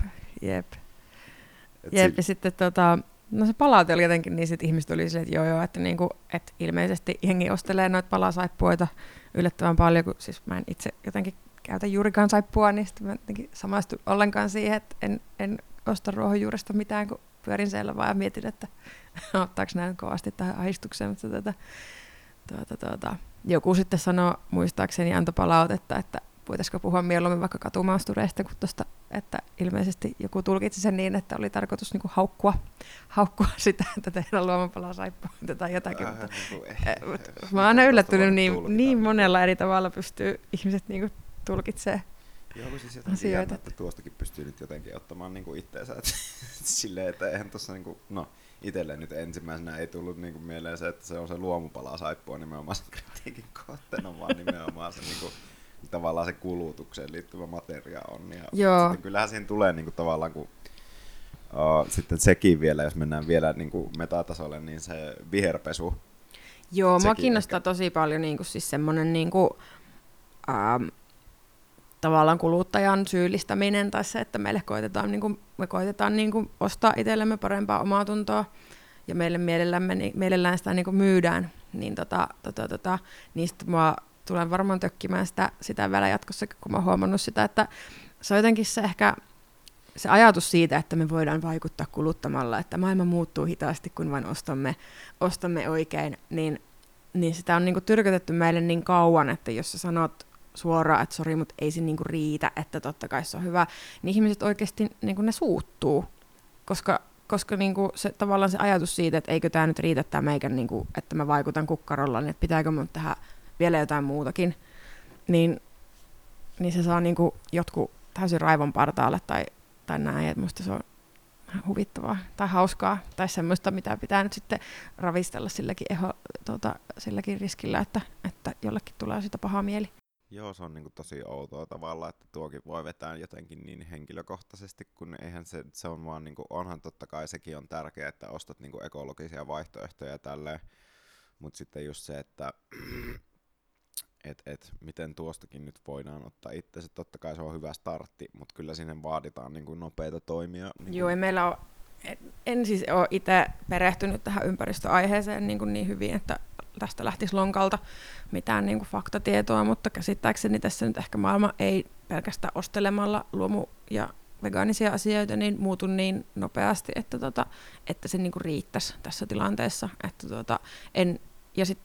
ja sitten no se palaute oli jotenkin niin, että ihmiset oli silleen, että joo, että niinku, et ilmeisesti jengi ostelee noita palasaippuoita yllättävän paljon, kun siis mä en itse jotenkin käytä juurikaan saippua, niin sitten mä jotenkin samaistu ollenkaan siihen, että en osta ruohonjuuresta mitään, kun pyörin selvää ja mietin, että ottaako näin kovasti tähän ahdistukseen, mutta joku sitten sanoi, muistaakseni antoi palautetta, että voitaisiko puhua mieluummin vaikka katumaastureista, kun tuosta, että ilmeisesti joku tulkitsi sen niin, että oli tarkoitus niinku haukkua sitä, että tehdään luomanpalasaippuita tai jotakin, mutta mä oon aina yllättynyt, niin monella eri tavalla pystyy ihmiset niinku tulkitsemaan. Joo, siis jotain jännä, että tuostakin pystyy nyt jotenkin ottamaan niinku itteensä, että silleen, että eihän tossa niinku, no itelle nyt ensimmäisenä ei tullut niinku mieleen se, että se on se luomupala saippua nimenomaan sen kritiikin kohteena, vaan nimenomaan se niinku tavallaan se kulutukseen liittyvä materia on. Ja sitten kyllähän siinä tulee niinku tavallaan, kun sitten sekin vielä, jos mennään vielä niinku metatasolle, niin se viherpesu. Joo, mua kiinnostaa tosi paljon niinku siis semmonen niinku tavallaan kuluttajan syyllistäminen tai se, että me koitetaan niinku ostaa itsellemme parempaa omatuntoa ja meille mielellään sitä niinku myydään, niin niistä mä tulen varmaan tökkimään sitä vielä jatkossa, kun mä oon huomannut sitä, että se on jotenkin se ehkä se ajatus siitä, että me voidaan vaikuttaa kuluttamalla, että maailma muuttuu hitaasti, kun vain ostamme oikein, niin sitä on niinku tyrkytetty meille niin kauan, että jos sä sanot suoraan, että sori, mutta ei se niinku riitä, että totta kai se on hyvä, niin ihmiset oikeasti niinku ne suuttuu, koska niinku se, tavallaan se ajatus siitä, että eikö tämä nyt riitä, tämä meikän, niinku, että mä vaikutan kukkarolla, niin että pitääkö mun tehdä vielä jotain muutakin, niin se saa niinku jotkut täysin raivon partaalle tai näin, että musta se on huvittavaa tai hauskaa tai semmoista, mitä pitää nyt sitten ravistella silläkin riskillä, että jollekin tulee sitä pahaa mieli. Joo, se on niinku tosi outoa tavalla, että tuokin voi vetää jotenkin niin henkilökohtaisesti, kun eihän se on vaan niinku, onhan totta kai sekin on tärkeää, että ostat niinku ekologisia vaihtoehtoja tälleen, mutta sitten just se, että miten tuostakin nyt voidaan ottaa itse, totta kai se on hyvä startti, mutta kyllä sinne vaaditaan niinku nopeita toimia. Niinku. Joo, en siis ole itse perehtynyt tähän ympäristöaiheeseen niinku niin hyvin, että tästä lähtisi lonkalta mitään niin kuin faktatietoa, mutta käsittääkseni tässä nyt ehkä maailma ei pelkästään ostelemalla luomu- ja vegaanisia asioita niin muutu niin nopeasti, että se niin kuin riittäisi tässä tilanteessa. Että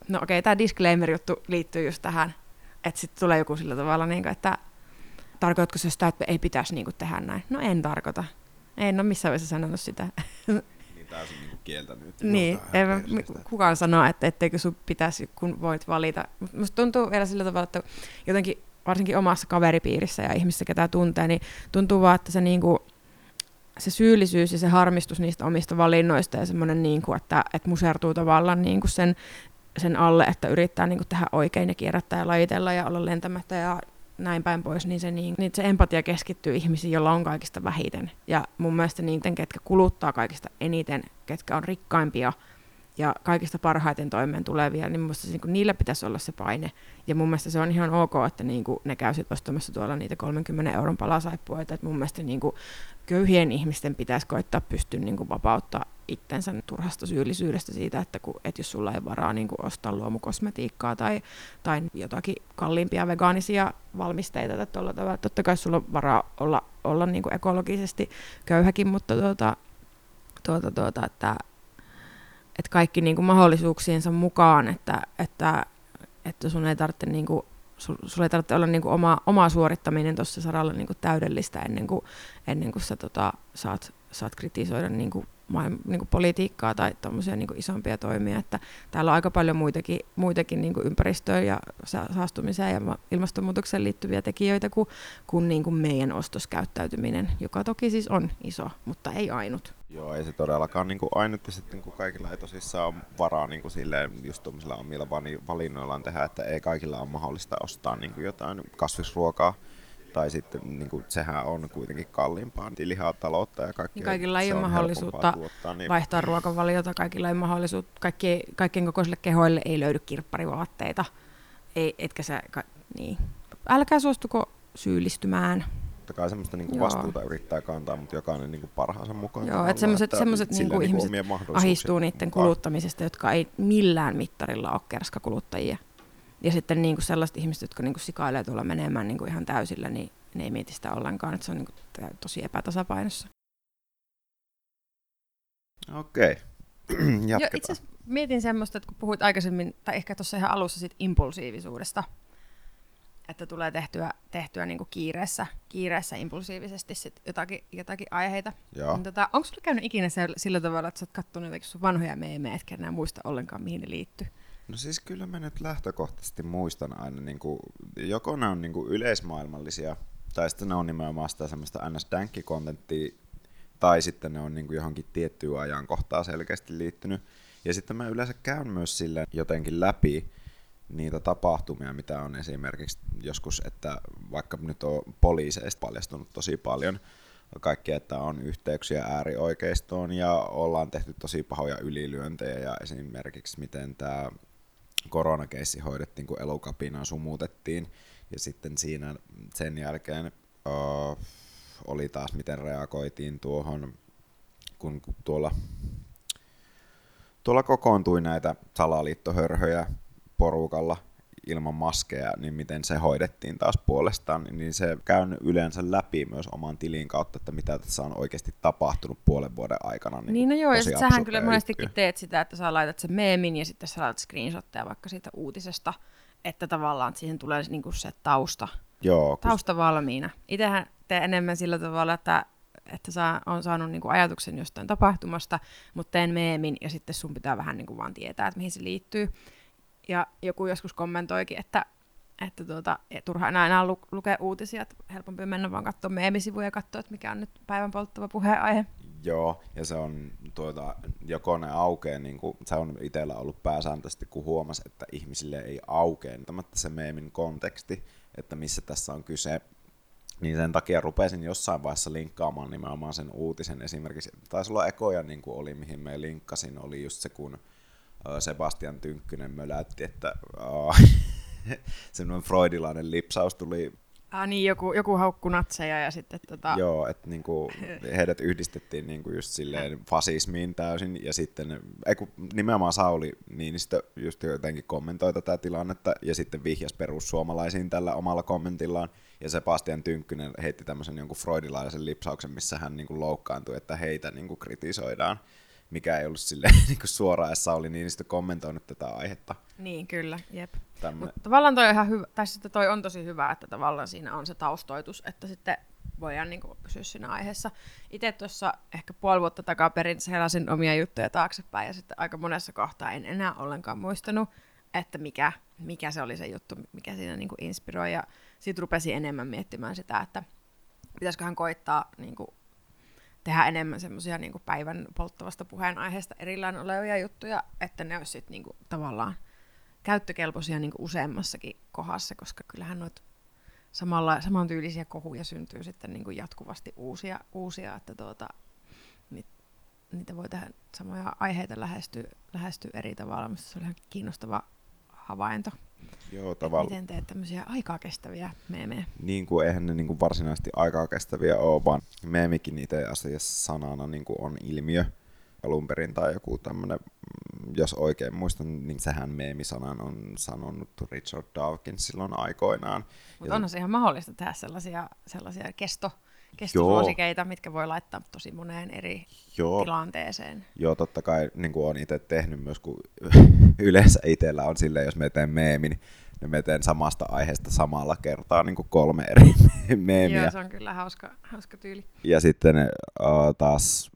no okei, tämä disclaimer-juttu liittyy just tähän, että sitten tulee joku sillä tavalla, niin kuin, että tarkoitatko se sitä, että ei pitäisi niin kuin tehdä näin? No en tarkoita. En ole missään vaiheessa sanonut sitä. täysin kieltänyt. Niin, kukaan sanoa, että etteikö sun pitäisi, kun voit valita. Musta tuntuu vielä sillä tavalla, että jotenkin varsinkin omassa kaveripiirissä ja ihmisissä, ketä tuntee, niin tuntuu vaan, että se, niinku, se syyllisyys ja se harmistus niistä omista valinnoista ja semmoinen, niinku, että musertuu tavallaan niinku sen alle, että yrittää niinku tehdä oikein ja kierrättää ja lajitella ja olla lentämättä ja näin päin pois, niin se empatia keskittyy ihmisiin, joilla on kaikista vähiten. Ja mun mielestä niiden, ketkä kuluttaa kaikista eniten, ketkä on rikkaimpia ja kaikista parhaiten toimeen tulevia, niin mun mielestä niin niillä pitäisi olla se paine. Ja mun mielestä se on ihan ok, että niin ne käy sit ostamassa tuolla niitä 30 € palasaippuita. Et mun mielestä niin köyhien ihmisten pitäisi koittaa pystyä niin vapauttaa itsensä turhasta syyllisyydestä siitä, että jos sulla ei varaa niin ostaa luomukosmetiikkaa tai jotakin kalliimpia vegaanisia valmisteita tai tuolla tavalla. Totta kai sulla on varaa olla niin ekologisesti köyhäkin, mutta että kaikki niin mahdollisuuksiensa mukaan, että sun ei tarvitse niinku olla niinku oma suorittaminen tuossa saralla niinku täydellistä ennen kuin sä saat kritisoida niinku politiikkaa tai tommosia niinku isompia toimia, että täällä on aika paljon muitakin niinku ympäristöön ja saastumiseen ja ilmastonmuutokseen liittyviä tekijöitä kuin niinku meidän ostoskäyttäytyminen, joka toki siis on iso, mutta ei ainut. Joo, ei se todellakaan niinku ainut, ja sitten kun kaikilla ei tosissaan ole varaa niinku silleen just tuollaisilla omilla valinnoillaan tehdä, että ei kaikilla ole mahdollista ostaa niinku jotain kasvisruokaa. Tai sitten niin sehän on kuitenkin kalliimpaa lihataloutta ja kaikkea. Kaikilla ei ole mahdollisuutta tuottaa, niin vaihtaa ruokavaliota, kaikilla ei mahdollisuutta, kaikkien kokoisille kehoille ei löydy kirpparivaatteita. Niin. Älkää suostuko syyllistymään. Totta kai semmoista niin vastuuta yrittää kantaa, mutta jokainen niin parhaansa mukaan. Joo, että semmoiset niin ihmiset ahistuu niiden kuluttamisesta, jotka ei millään mittarilla ole kerskakuluttajia. Ja sitten niinku sellaiset ihmiset, jotka niinku sikailee tuolla menemään niinku ihan täysillä, niin ne ei mieti sitä ollenkaan, että se on niinku tosi epätasapainossa. Okei, jatketaan. Itse asiassa mietin semmoista, että kun puhuit aikaisemmin, tai ehkä tuossa ihan alussa siitä impulsiivisuudesta, että tulee tehtyä niinku kiireessä impulsiivisesti sit jotakin aiheita. Niin onko sulla käynyt ikinä sillä tavalla, että sä oot kattonut jotakin sun vanhoja meemejä, etkä enää muista ollenkaan, mihin ne liittyy? No siis kyllä mä nyt lähtökohtaisesti muistan aina, niin kuin, joko ne on niin kuin yleismaailmallisia, tai sitten ne on nimenomaan sitä semmoista NS-dänkki-kontenttia, tai sitten ne on niin kuin johonkin tiettyyn ajankohtaan selkeästi liittynyt. Ja sitten mä yleensä käyn myös sille jotenkin läpi niitä tapahtumia, mitä on esimerkiksi joskus, että vaikka nyt on poliiseista paljastunut tosi paljon, kaikki, että on yhteyksiä äärioikeistoon ja ollaan tehty tosi pahoja ylilyöntejä ja esimerkiksi miten tämä koronakeissi hoidettiin, kun elokapinaa sumutettiin ja sitten siinä sen jälkeen oli taas miten reagoitiin tuohon, kun tuolla kokoontui näitä salaliittohörhöjä porukalla ilman maskeja, niin miten se hoidettiin taas puolestaan, niin se käyn yleensä läpi myös oman tilin kautta, että mitä tässä on oikeasti tapahtunut puolen vuoden aikana. Niin no joo, ja sitten sähän kyllä monestikin teet sitä, että sä laitat sen meemin ja sitten sä laitat screenshotteja vaikka siitä uutisesta, että tavallaan siihen tulee niinku se tausta. Joo, tausta valmiina. Itsehän teen enemmän sillä tavalla, että on saanut niinku ajatuksen jostain tapahtumasta, mutta teen meemin ja sitten sun pitää vähän niinku vaan tietää, että mihin se liittyy. Ja joku joskus kommentoikin, että turha enää lukea uutisia, että helpompi mennä vaan katsoa meemisivuja ja katsoa, että mikä on nyt päivän polttava puheenaihe. Joo, ja se on joko ne aukeaa, niin kuin se on itsellä ollut pääsääntöisesti, kun huomasi, että ihmisille ei aukea se meemin konteksti, että missä tässä on kyse. Niin sen takia rupesin jossain vaiheessa linkkaamaan nimenomaan sen uutisen esimerkiksi. Taisi olla ekoja, niin kuin oli, mihin me linkkasin, oli just se, kun Sebastian Tynkkynen möläytti, että semmoinen freudilainen lipsaus tuli. Niin, joku haukku natseja ja sitten Joo, että niinku heidät yhdistettiin niinku just silleen fasismiin täysin ja sitten, nimenomaan Sauli Niinistö just jotenkin kommentoi tätä tilannetta ja sitten vihjasi perussuomalaisiin tällä omalla kommentillaan ja Sebastian Tynkkynen heitti tämmöisen jonkun freudilaisen lipsauksen, missä hän niinku loukkaantui, että heitä niinku kritisoidaan. Mikä ei ollut silleen niin suoraan, että Sauli Niinistö kommentoinut tätä aihetta. Niin, kyllä, jep. Mutta tavallaan toi on tosi hyvä, että tavallaan siinä on se taustoitus, että sitten voidaan niin kuin pysyä siinä aiheessa. Itse tuossa ehkä puoli vuotta takaperin selasin omia juttuja taaksepäin ja sitten aika monessa kohtaa en enää ollenkaan muistanut, että mikä se oli se juttu, mikä siinä niin kuin inspiroi. Ja sitten rupesin enemmän miettimään sitä, että pitäisiköhän koittaa niin kuin tehdä enemmän semmoisia niin kuin päivän polttavasta puheenaiheesta erillään olevia juttuja, että ne olisi sitten niin kuin tavallaan käyttökelpoisia niin kuin useammassakin kohdassa, koska kyllähän noita samantyylisiä kohuja syntyy sitten niin kuin jatkuvasti uusia, että niitä voi tehdä samoja aiheita lähestyä eri tavalla, mutta se oli ihan kiinnostava havainto. Joo, miten teet tämmöisiä aikaa kestäviä meemejä? Niin kuin eihän ne niin kuin varsinaisesti aikaa kestäviä ole, vaan meemikin itse asiassa sanana niin kuin on ilmiö alun perin tai joku tämmöinen, jos oikein muistan, niin sehän meemisanan on sanonut Richard Dawkins silloin aikoinaan. Mutta onhan se ihan mahdollista tehdä sellaisia kestosuosikeita, mitkä voi laittaa tosi moneen eri tilanteeseen. Joo, totta kai niin kuin olen itse tehnyt myös, kun yleensä itsellä on silleen, jos me teen meemin, niin me teen samasta aiheesta samalla kertaa niin kuin kolme eri meemiä. Joo, se on kyllä hauska tyyli. Ja sitten taas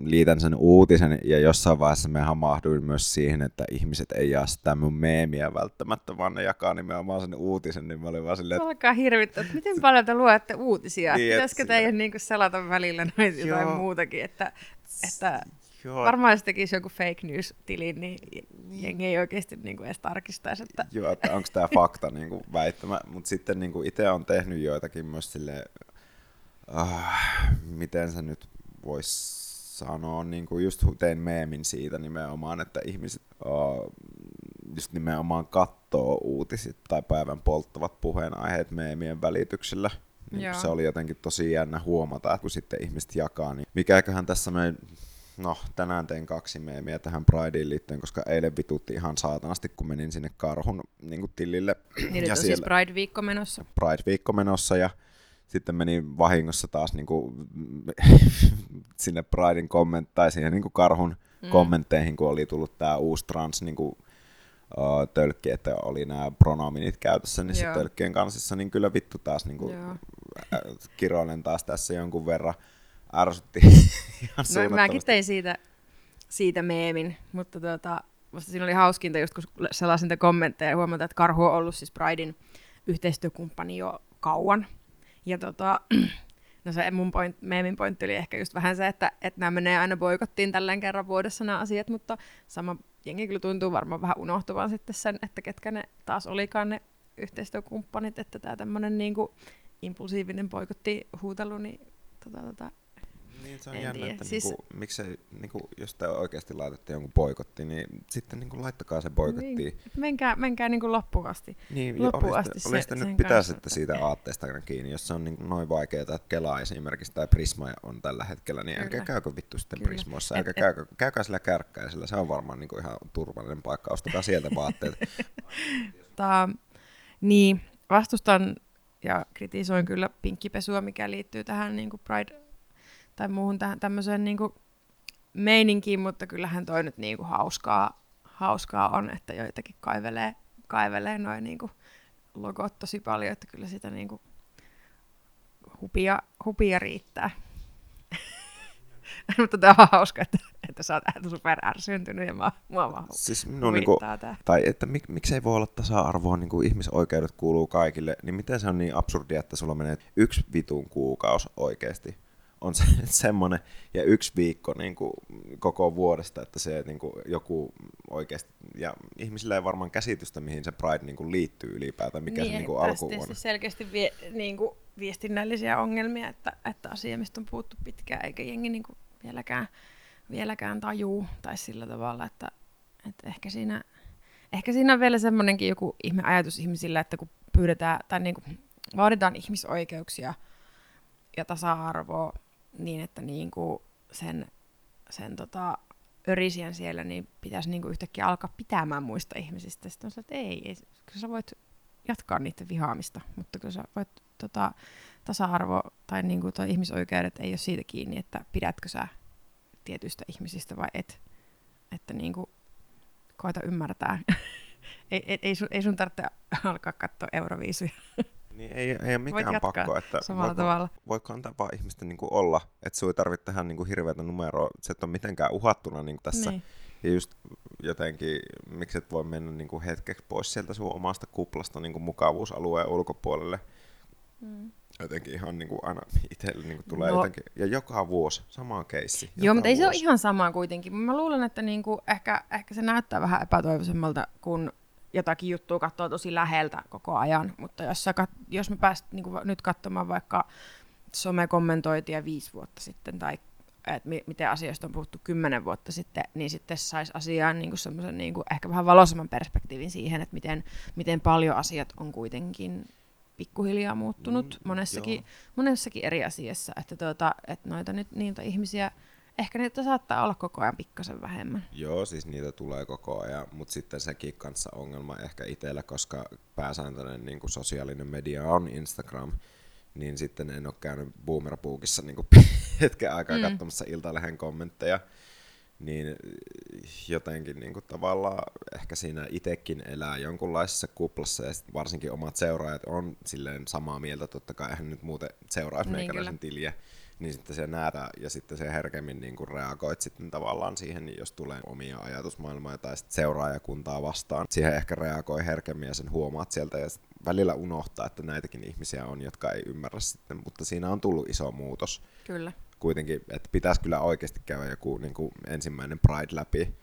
liitän sen uutisen, ja jossain vaiheessa mehän mahduin myös siihen, että ihmiset ei jaa sitä mun meemiä välttämättä, vaan ne jakaa nimenomaan sen uutisen, niin mä olin vaan silleen... Alkaa hirvittää, että miten paljon te luette uutisia? Niin, pitäisikö teidän niin kuin selata välillä noin jotain muutakin, että varmaan jos tekisi joku fake news-tilin, niin jengi ei oikeasti niin kuin edes tarkistaisi, että... Joo, että onko tämä fakta niin kuin väittämä, mutta sitten niin kuin itse olen tehnyt joitakin myös silleen, miten se nyt voisi... sanoa, niin kuin just tein meemin siitä nimenomaan, että ihmiset just nimenomaan kattoo uutiset tai päivän polttavat puheenaiheet meemien välityksellä. Niin se oli jotenkin tosi jännä huomata, että kun sitten ihmiset jakaa, niin mikäköhän tässä me... No, tänään tein 2 meemiä tähän Prideen liittyen, koska eilen vitutti ihan saatanasti, kun menin sinne karhun niin kuin tilille. Niin, on siis Pride-viikko menossa. Pride-viikko menossa, ja... Sitten menin vahingossa taas niin kuin, sinne Pridein kommentteihin ja niin kuin karhun kommentteihin, kun oli tullut tämä uusi trans niin kuin, tölkki, että oli nämä pronominit käytössä niissä tölkkien kansissa, niin kyllä vittu taas niin kuin, kiroilen taas tässä jonkun verran, ärsytti ihan suunnattomasti. Mäkin tein siitä meemin, mutta musta siinä oli hauskinta just kun sellaisinta kommentteja ja huomataan, että karhu on ollut siis Pridein yhteistyökumppani jo kauan. Ja no se meemin pointti oli ehkä just vähän se, että nämä menee aina boikottiin tälleen kerran vuodessa nämä asiat, mutta sama jengi kyllä tuntuu varmaan vähän unohtuvan sitten sen, että ketkä ne taas olikaan ne yhteistyökumppanit, että tämä tämmöinen niinku impulsiivinen boikottihuutelu, niin Niin, se on jännä, että siis... miksei, jos te oikeasti laitatte jonkun boikottiin, niin sitten laittakaa se boikottiin. Niin. Menkää loppuun asti. Niin, olisi nyt pitää sitten siitä aatteesta kiinni, jos se on noin vaikeaa, että Kela esimerkiksi tai Prisma on tällä hetkellä, niin älkää käykö vittu sitten Prismoissa, käykää sillä kärkkäisellä, se on varmaan ihan turvallinen paikka, ostakaa sieltä vaatteet. Niin, vastustan ja kritisoin kyllä pinkkipesua, mikä liittyy tähän Pride- tai muuhun tämmöiseen meininkiin, mutta kyllähän toi nyt hauskaa on, että joitakin kaivelee noi logot tosi paljon, että kyllä sitä hupia riittää. Mutta tämä on hauska, että sä oot super ärsyntynyt ja mua vaan siis huvittaa tää. Tai että miksei voi olla tasa-arvoa, niin kuin ihmisoikeudet kuuluu kaikille, niin miten se on niin absurdia, että sulla menee 1 vitun kuukausi oikeasti? On se semmoinen, ja 1 viikko niin kuin koko vuodesta, että se niin kuin joku oikeasti, ja ihmisillä ei varmaan käsitystä, mihin se Pride niin kuin liittyy ylipäätään, mikä niin, se niin kuin alkuvuonna. Niin, tässä selkeästi viestinnällisiä ongelmia, että asia, mistä on puhuttu pitkään, eikä jengi niin kuin vieläkään tajuu, tai sillä tavalla, että ehkä siinä on vielä semmoinenkin joku ihme ajatus ihmisillä, että kun pyydetään, tai niin kuin vaaditaan ihmisoikeuksia ja tasa-arvoa, niin että niinku sen örisien siellä niin pitäisi niinku yhtäkkiä alkaa pitämään muista ihmisistä. Sitten on se, että ei, kyllä sä voit jatkaa niiden vihaamista, mutta kyllä sä voit tasa-arvo tai niinku toi ihmisoikeudet ei ole siitä kiinni, että pidätkö sä tietyistä ihmisistä vai et. Että niinku koita ymmärtää. ei sun tarvitse alkaa katsoa Euroviisuja. Niin ei ole mikään pakko, että voi kantaa vaan ihmisten niin kuin olla, että sinua ei tarvitse tehdä niin kuin hirveätä numeroa, että et ole mitenkään uhattuna niin tässä. Niin. Ja just jotenkin, miksi et voi mennä niin kuin hetkeksi pois sieltä sun omasta kuplasta niin kuin mukavuusalueen ulkopuolelle. Mm. Jotenkin ihan niin kuin aina itselle niin kuin tulee jotenkin, ja joka vuosi, sama keissi. Joo, mutta ei se ole ihan sama kuitenkin. Mä luulen, että niin kuin ehkä se näyttää vähän epätoivoisemmalta, kun jotakin juttua katsoo tosi läheltä koko ajan, mutta jos me pääsit niin kuin nyt katsomaan vaikka somekommentointia 5 vuotta sitten, tai että miten asioista on puhuttu 10 vuotta sitten, niin sitten saisi asiaan niin kuin semmoisen niin kuin ehkä vähän valoisamman perspektiivin siihen, että miten paljon asiat on kuitenkin pikkuhiljaa muuttunut monessakin eri asiassa, että, että noita nyt niitä ihmisiä, ehkä niitä saattaa olla koko ajan pikkasen vähemmän. Joo, siis niitä tulee koko ajan, mutta sitten sekin kanssa ongelma ehkä itsellä, koska pääsääntöinen niin kuin sosiaalinen media on Instagram, niin sitten en ole käynyt Boomerbookissa niin kuin hetken aikaa katsomassa Iltalehden kommentteja, niin jotenkin niin kuin tavallaan ehkä siinä itsekin elää jonkunlaisessa kuplassa, ja varsinkin omat seuraajat on silleen samaa mieltä, totta kai eihän nyt muuten seuraisi meikäläisen tiliä, niin sitten se nähdään ja sitten se herkemmin niin kuin reagoit sitten tavallaan siihen, niin jos tulee omia ajatusmaailmoja tai sitten seuraajakuntaa vastaan, siihen ehkä reagoi herkemmin ja sen huomaat sieltä ja välillä unohtaa, että näitäkin ihmisiä on, jotka ei ymmärrä sitten, mutta siinä on tullut iso muutos. Kyllä. Kuitenkin, että pitäisi kyllä oikeasti käydä joku niin kuin ensimmäinen Pride läpi.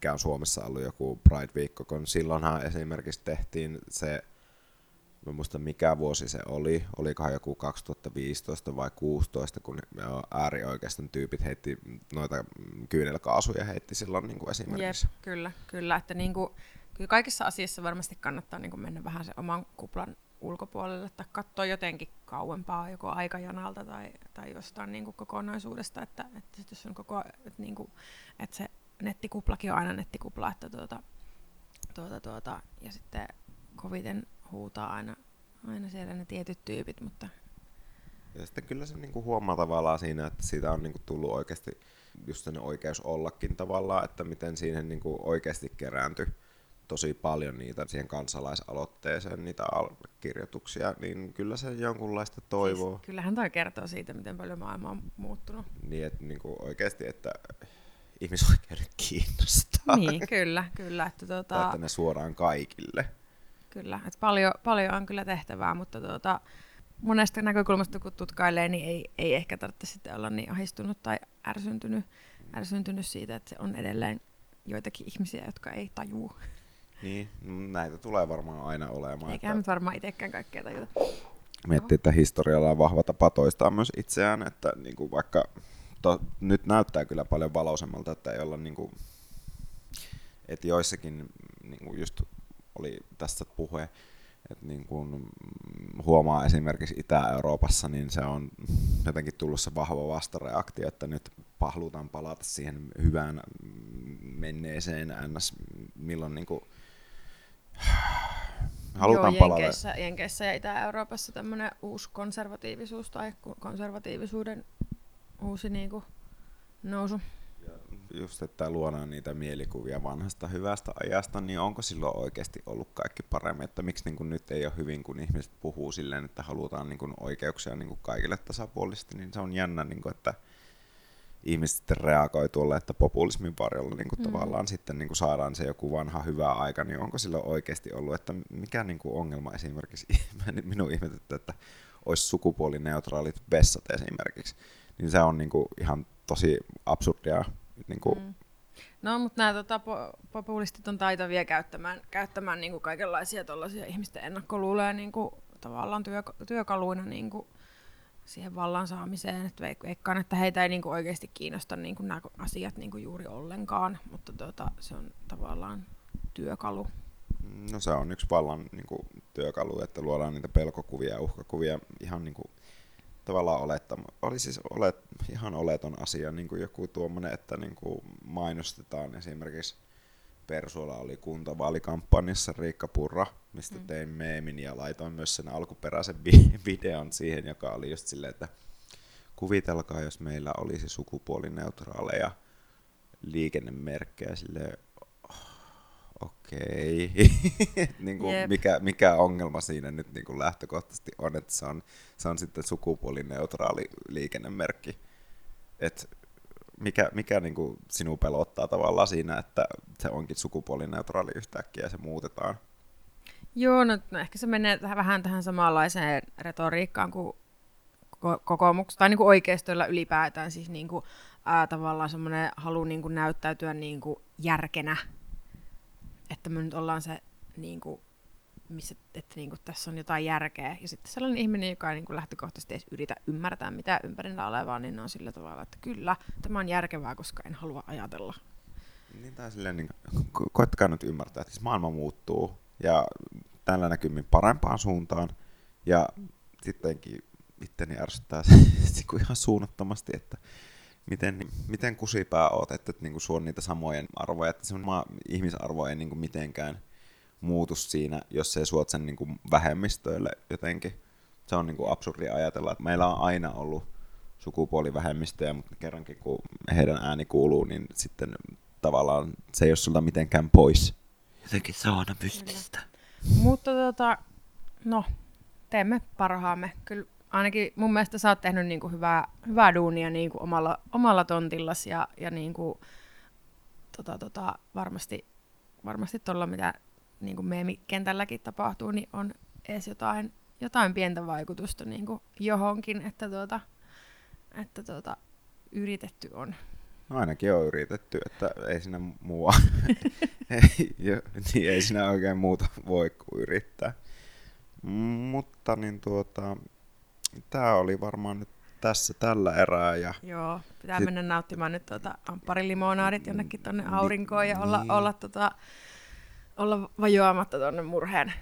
Käyn Suomessa ollut joku Pride-viikko, kun silloinhan esimerkiksi tehtiin se, mä muistan mikä vuosi se oli, olikohan joku 2015 vai 2016, kun äärioikeiston tyypit heitti noita kyynelkaasuja heitti silloin niin kuin esimerkiksi. Jep, kyllä, että niin kuin, kyllä kaikissa asiassa varmasti kannattaa niin kuin mennä vähän sen oman kuplan ulkopuolelle tai katsoa jotenkin kauempaa joko aikajanalta tai jostain niin kuin kokonaisuudesta, että jos on koko, että, niin kuin, että se nettikuplakin on aina nettikupla, että ja sitten koviten huutaa aina siellä ne tietyt tyypit, mutta ja sitten kyllä se niinku huomaa tavallaan siinä, että siitä on niinku tullut oikeasti just sen oikeus ollakin tavallaan, että miten siihen niinku oikeasti kerääntyi tosi paljon niitä siihen kansalaisaloitteeseen, niitä allekirjoituksia, niin kyllä se jonkunlaista toivoa. Siis, kyllähän toi kertoo siitä, miten paljon maailma on muuttunut. Niin, että niinku oikeasti, että ihmisoikeudet kiinnostaa. Niin, kyllä. Että ne suoraan kaikille. Kyllä, että paljon on kyllä tehtävää, mutta monesta näkökulmasta kun tutkailee, niin ei ehkä tarvitse sitten olla niin ahdistunut tai ärsyntynyt siitä, että on edelleen joitakin ihmisiä, jotka ei tajuu. Niin, näitä tulee varmaan aina olemaan. Eikä nyt varmaan itsekään kaikkea tajuta. Miettii, että historialla on vahva tapa toistaa myös itseään, että niinku vaikka nyt näyttää kyllä paljon valoisemmalta, että ei olla niinku, että joissakin niinku just oli tässä puhe, että niin kun huomaa esimerkiksi Itä-Euroopassa, niin se on jotenkin tullut se vahva vastareaktio, että nyt pahlutaan palata siihen hyvään menneeseen ns. Milloin niin kun halutaan palata. Jenkeissä ja Itä-Euroopassa tämmöinen uusi konservatiivisuus tai konservatiivisuuden uusi niin kun nousu. Just, että luodaan niitä mielikuvia vanhasta hyvästä ajasta, niin onko silloin oikeasti ollut kaikki paremmin, että miksi niin kuin nyt ei ole hyvin, kun ihmiset puhuu silleen, että halutaan niin kuin oikeuksia niin kuin kaikille tasapuolisesti, niin se on jännä, niin kuin, että ihmiset reagoi tuolle, että populismin varjolla niin kuin tavallaan sitten niin kuin saadaan se joku vanha hyvä aika, niin onko silloin oikeasti ollut, että mikä niin kuin ongelma esimerkiksi minun ihmetyttä, että olisi sukupuolineutraalit vessat esimerkiksi, niin se on niin kuin ihan tosi absurdia. Niinku. No, mutta nämä populistit on taitavia käyttämään niinku kaikenlaisia tuollaisia ihmisten ennakkoluuloja niinku, tavallaan työkaluina niinku, siihen vallan saamiseen. Et veikkaan, että heitä ei niinku, oikeasti kiinnosta niinku, nämä asiat niinku, juuri ollenkaan, mutta se on tavallaan työkalu. No, se on yksi vallan niinku, työkalu, että luodaan niitä pelkokuvia ja uhkakuvia ihan niinku tavallaan oli siis ihan oleton asia, niin kuin joku tuommoinen, että niin kuin mainostetaan esimerkiksi Persuola oli kuntavaalikampanjassa Riikka Purra, mistä tein meemin ja laitoin myös sen alkuperäisen videon siihen, joka oli just silleen, että kuvitelkaa, jos meillä olisi sukupuolineutraaleja liikennemerkkejä, silleen, okei, niin kuin mikä ongelma siinä nyt niin kuin lähtökohtaisesti on, että se on sitten sukupuolineutraali liikennemerkki. Et mikä niin kuin sinua pelottaa tavallaan siinä, että se onkin sukupuolineutraali yhtäkkiä ja se muutetaan? Joo, no ehkä se menee vähän tähän samanlaiseen retoriikkaan kuin kokoomuksessa, tai niin kuin oikeistoilla ylipäätään, siis niin kuin, tavallaan semmoinen halu niin kuin näyttäytyä niin kuin järkenä, että me nyt ollaan se, niin kuin, missä, että niin kuin tässä on jotain järkeä, ja sitten sellainen ihminen, joka ei niin kuin lähtökohtaisesti edes yritä ymmärtää mitä ympärillä olevaa, niin on sillä tavalla, että kyllä, tämä on järkevää, koska en halua ajatella. Niin tai silleen, niin, koettakaa nyt ymmärtää, että siis maailma muuttuu, ja tällä näkymin parempaan suuntaan, ja sittenkin itteni ärsyttää se ihan suunnattomasti, että miten kusipää oot, että niinku suon niitä samojen arvoja, että semmoinen ihmisarvo ei niinku mitenkään muutu siinä, jos ei suot sen niinku vähemmistöille jotenkin. Se on niinku absurdi ajatella, että meillä on aina ollut sukupuolivähemmistöjä, mutta kerrankin kun heidän ääni kuuluu, niin sitten tavallaan se ei ole sulta mitenkään pois. Jotenkin saana mystistä. Mutta no, teemme parhaamme. Kyllä ainakin mun mielestä sä oot tehnyt niinku hyvää duunia niinku omalla tontillasi ja niinku, varmasti tuolla mitä niinku meemikentälläkin tapahtuu, niin on edes jotain pientä vaikutusta niinku johonkin, että yritetty on. No ainakin on yritetty, että ei siinä mua, ei siinä oikein muuta voi kuin yrittää. Mutta niin tää oli varmaan nyt tässä tällä erää. Ja joo, pitää mennä nauttimaan nyt ampparilimoonaadit jonnekin tonne aurinkoon ja olla vajoamatta tonne murheen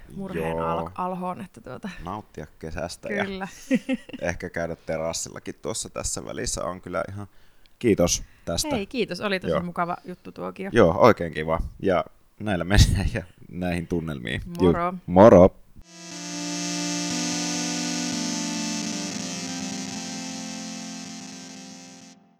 alhoon. Että nauttia kesästä kyllä. Ja ehkä käydä terassillakin tuossa tässä välissä on kyllä ihan... Kiitos tästä. Hei, kiitos. Oli tosi mukava juttu tuokin. Joo, oikein kiva. Ja näillä mennään ja näihin tunnelmiin. Moro. Moro.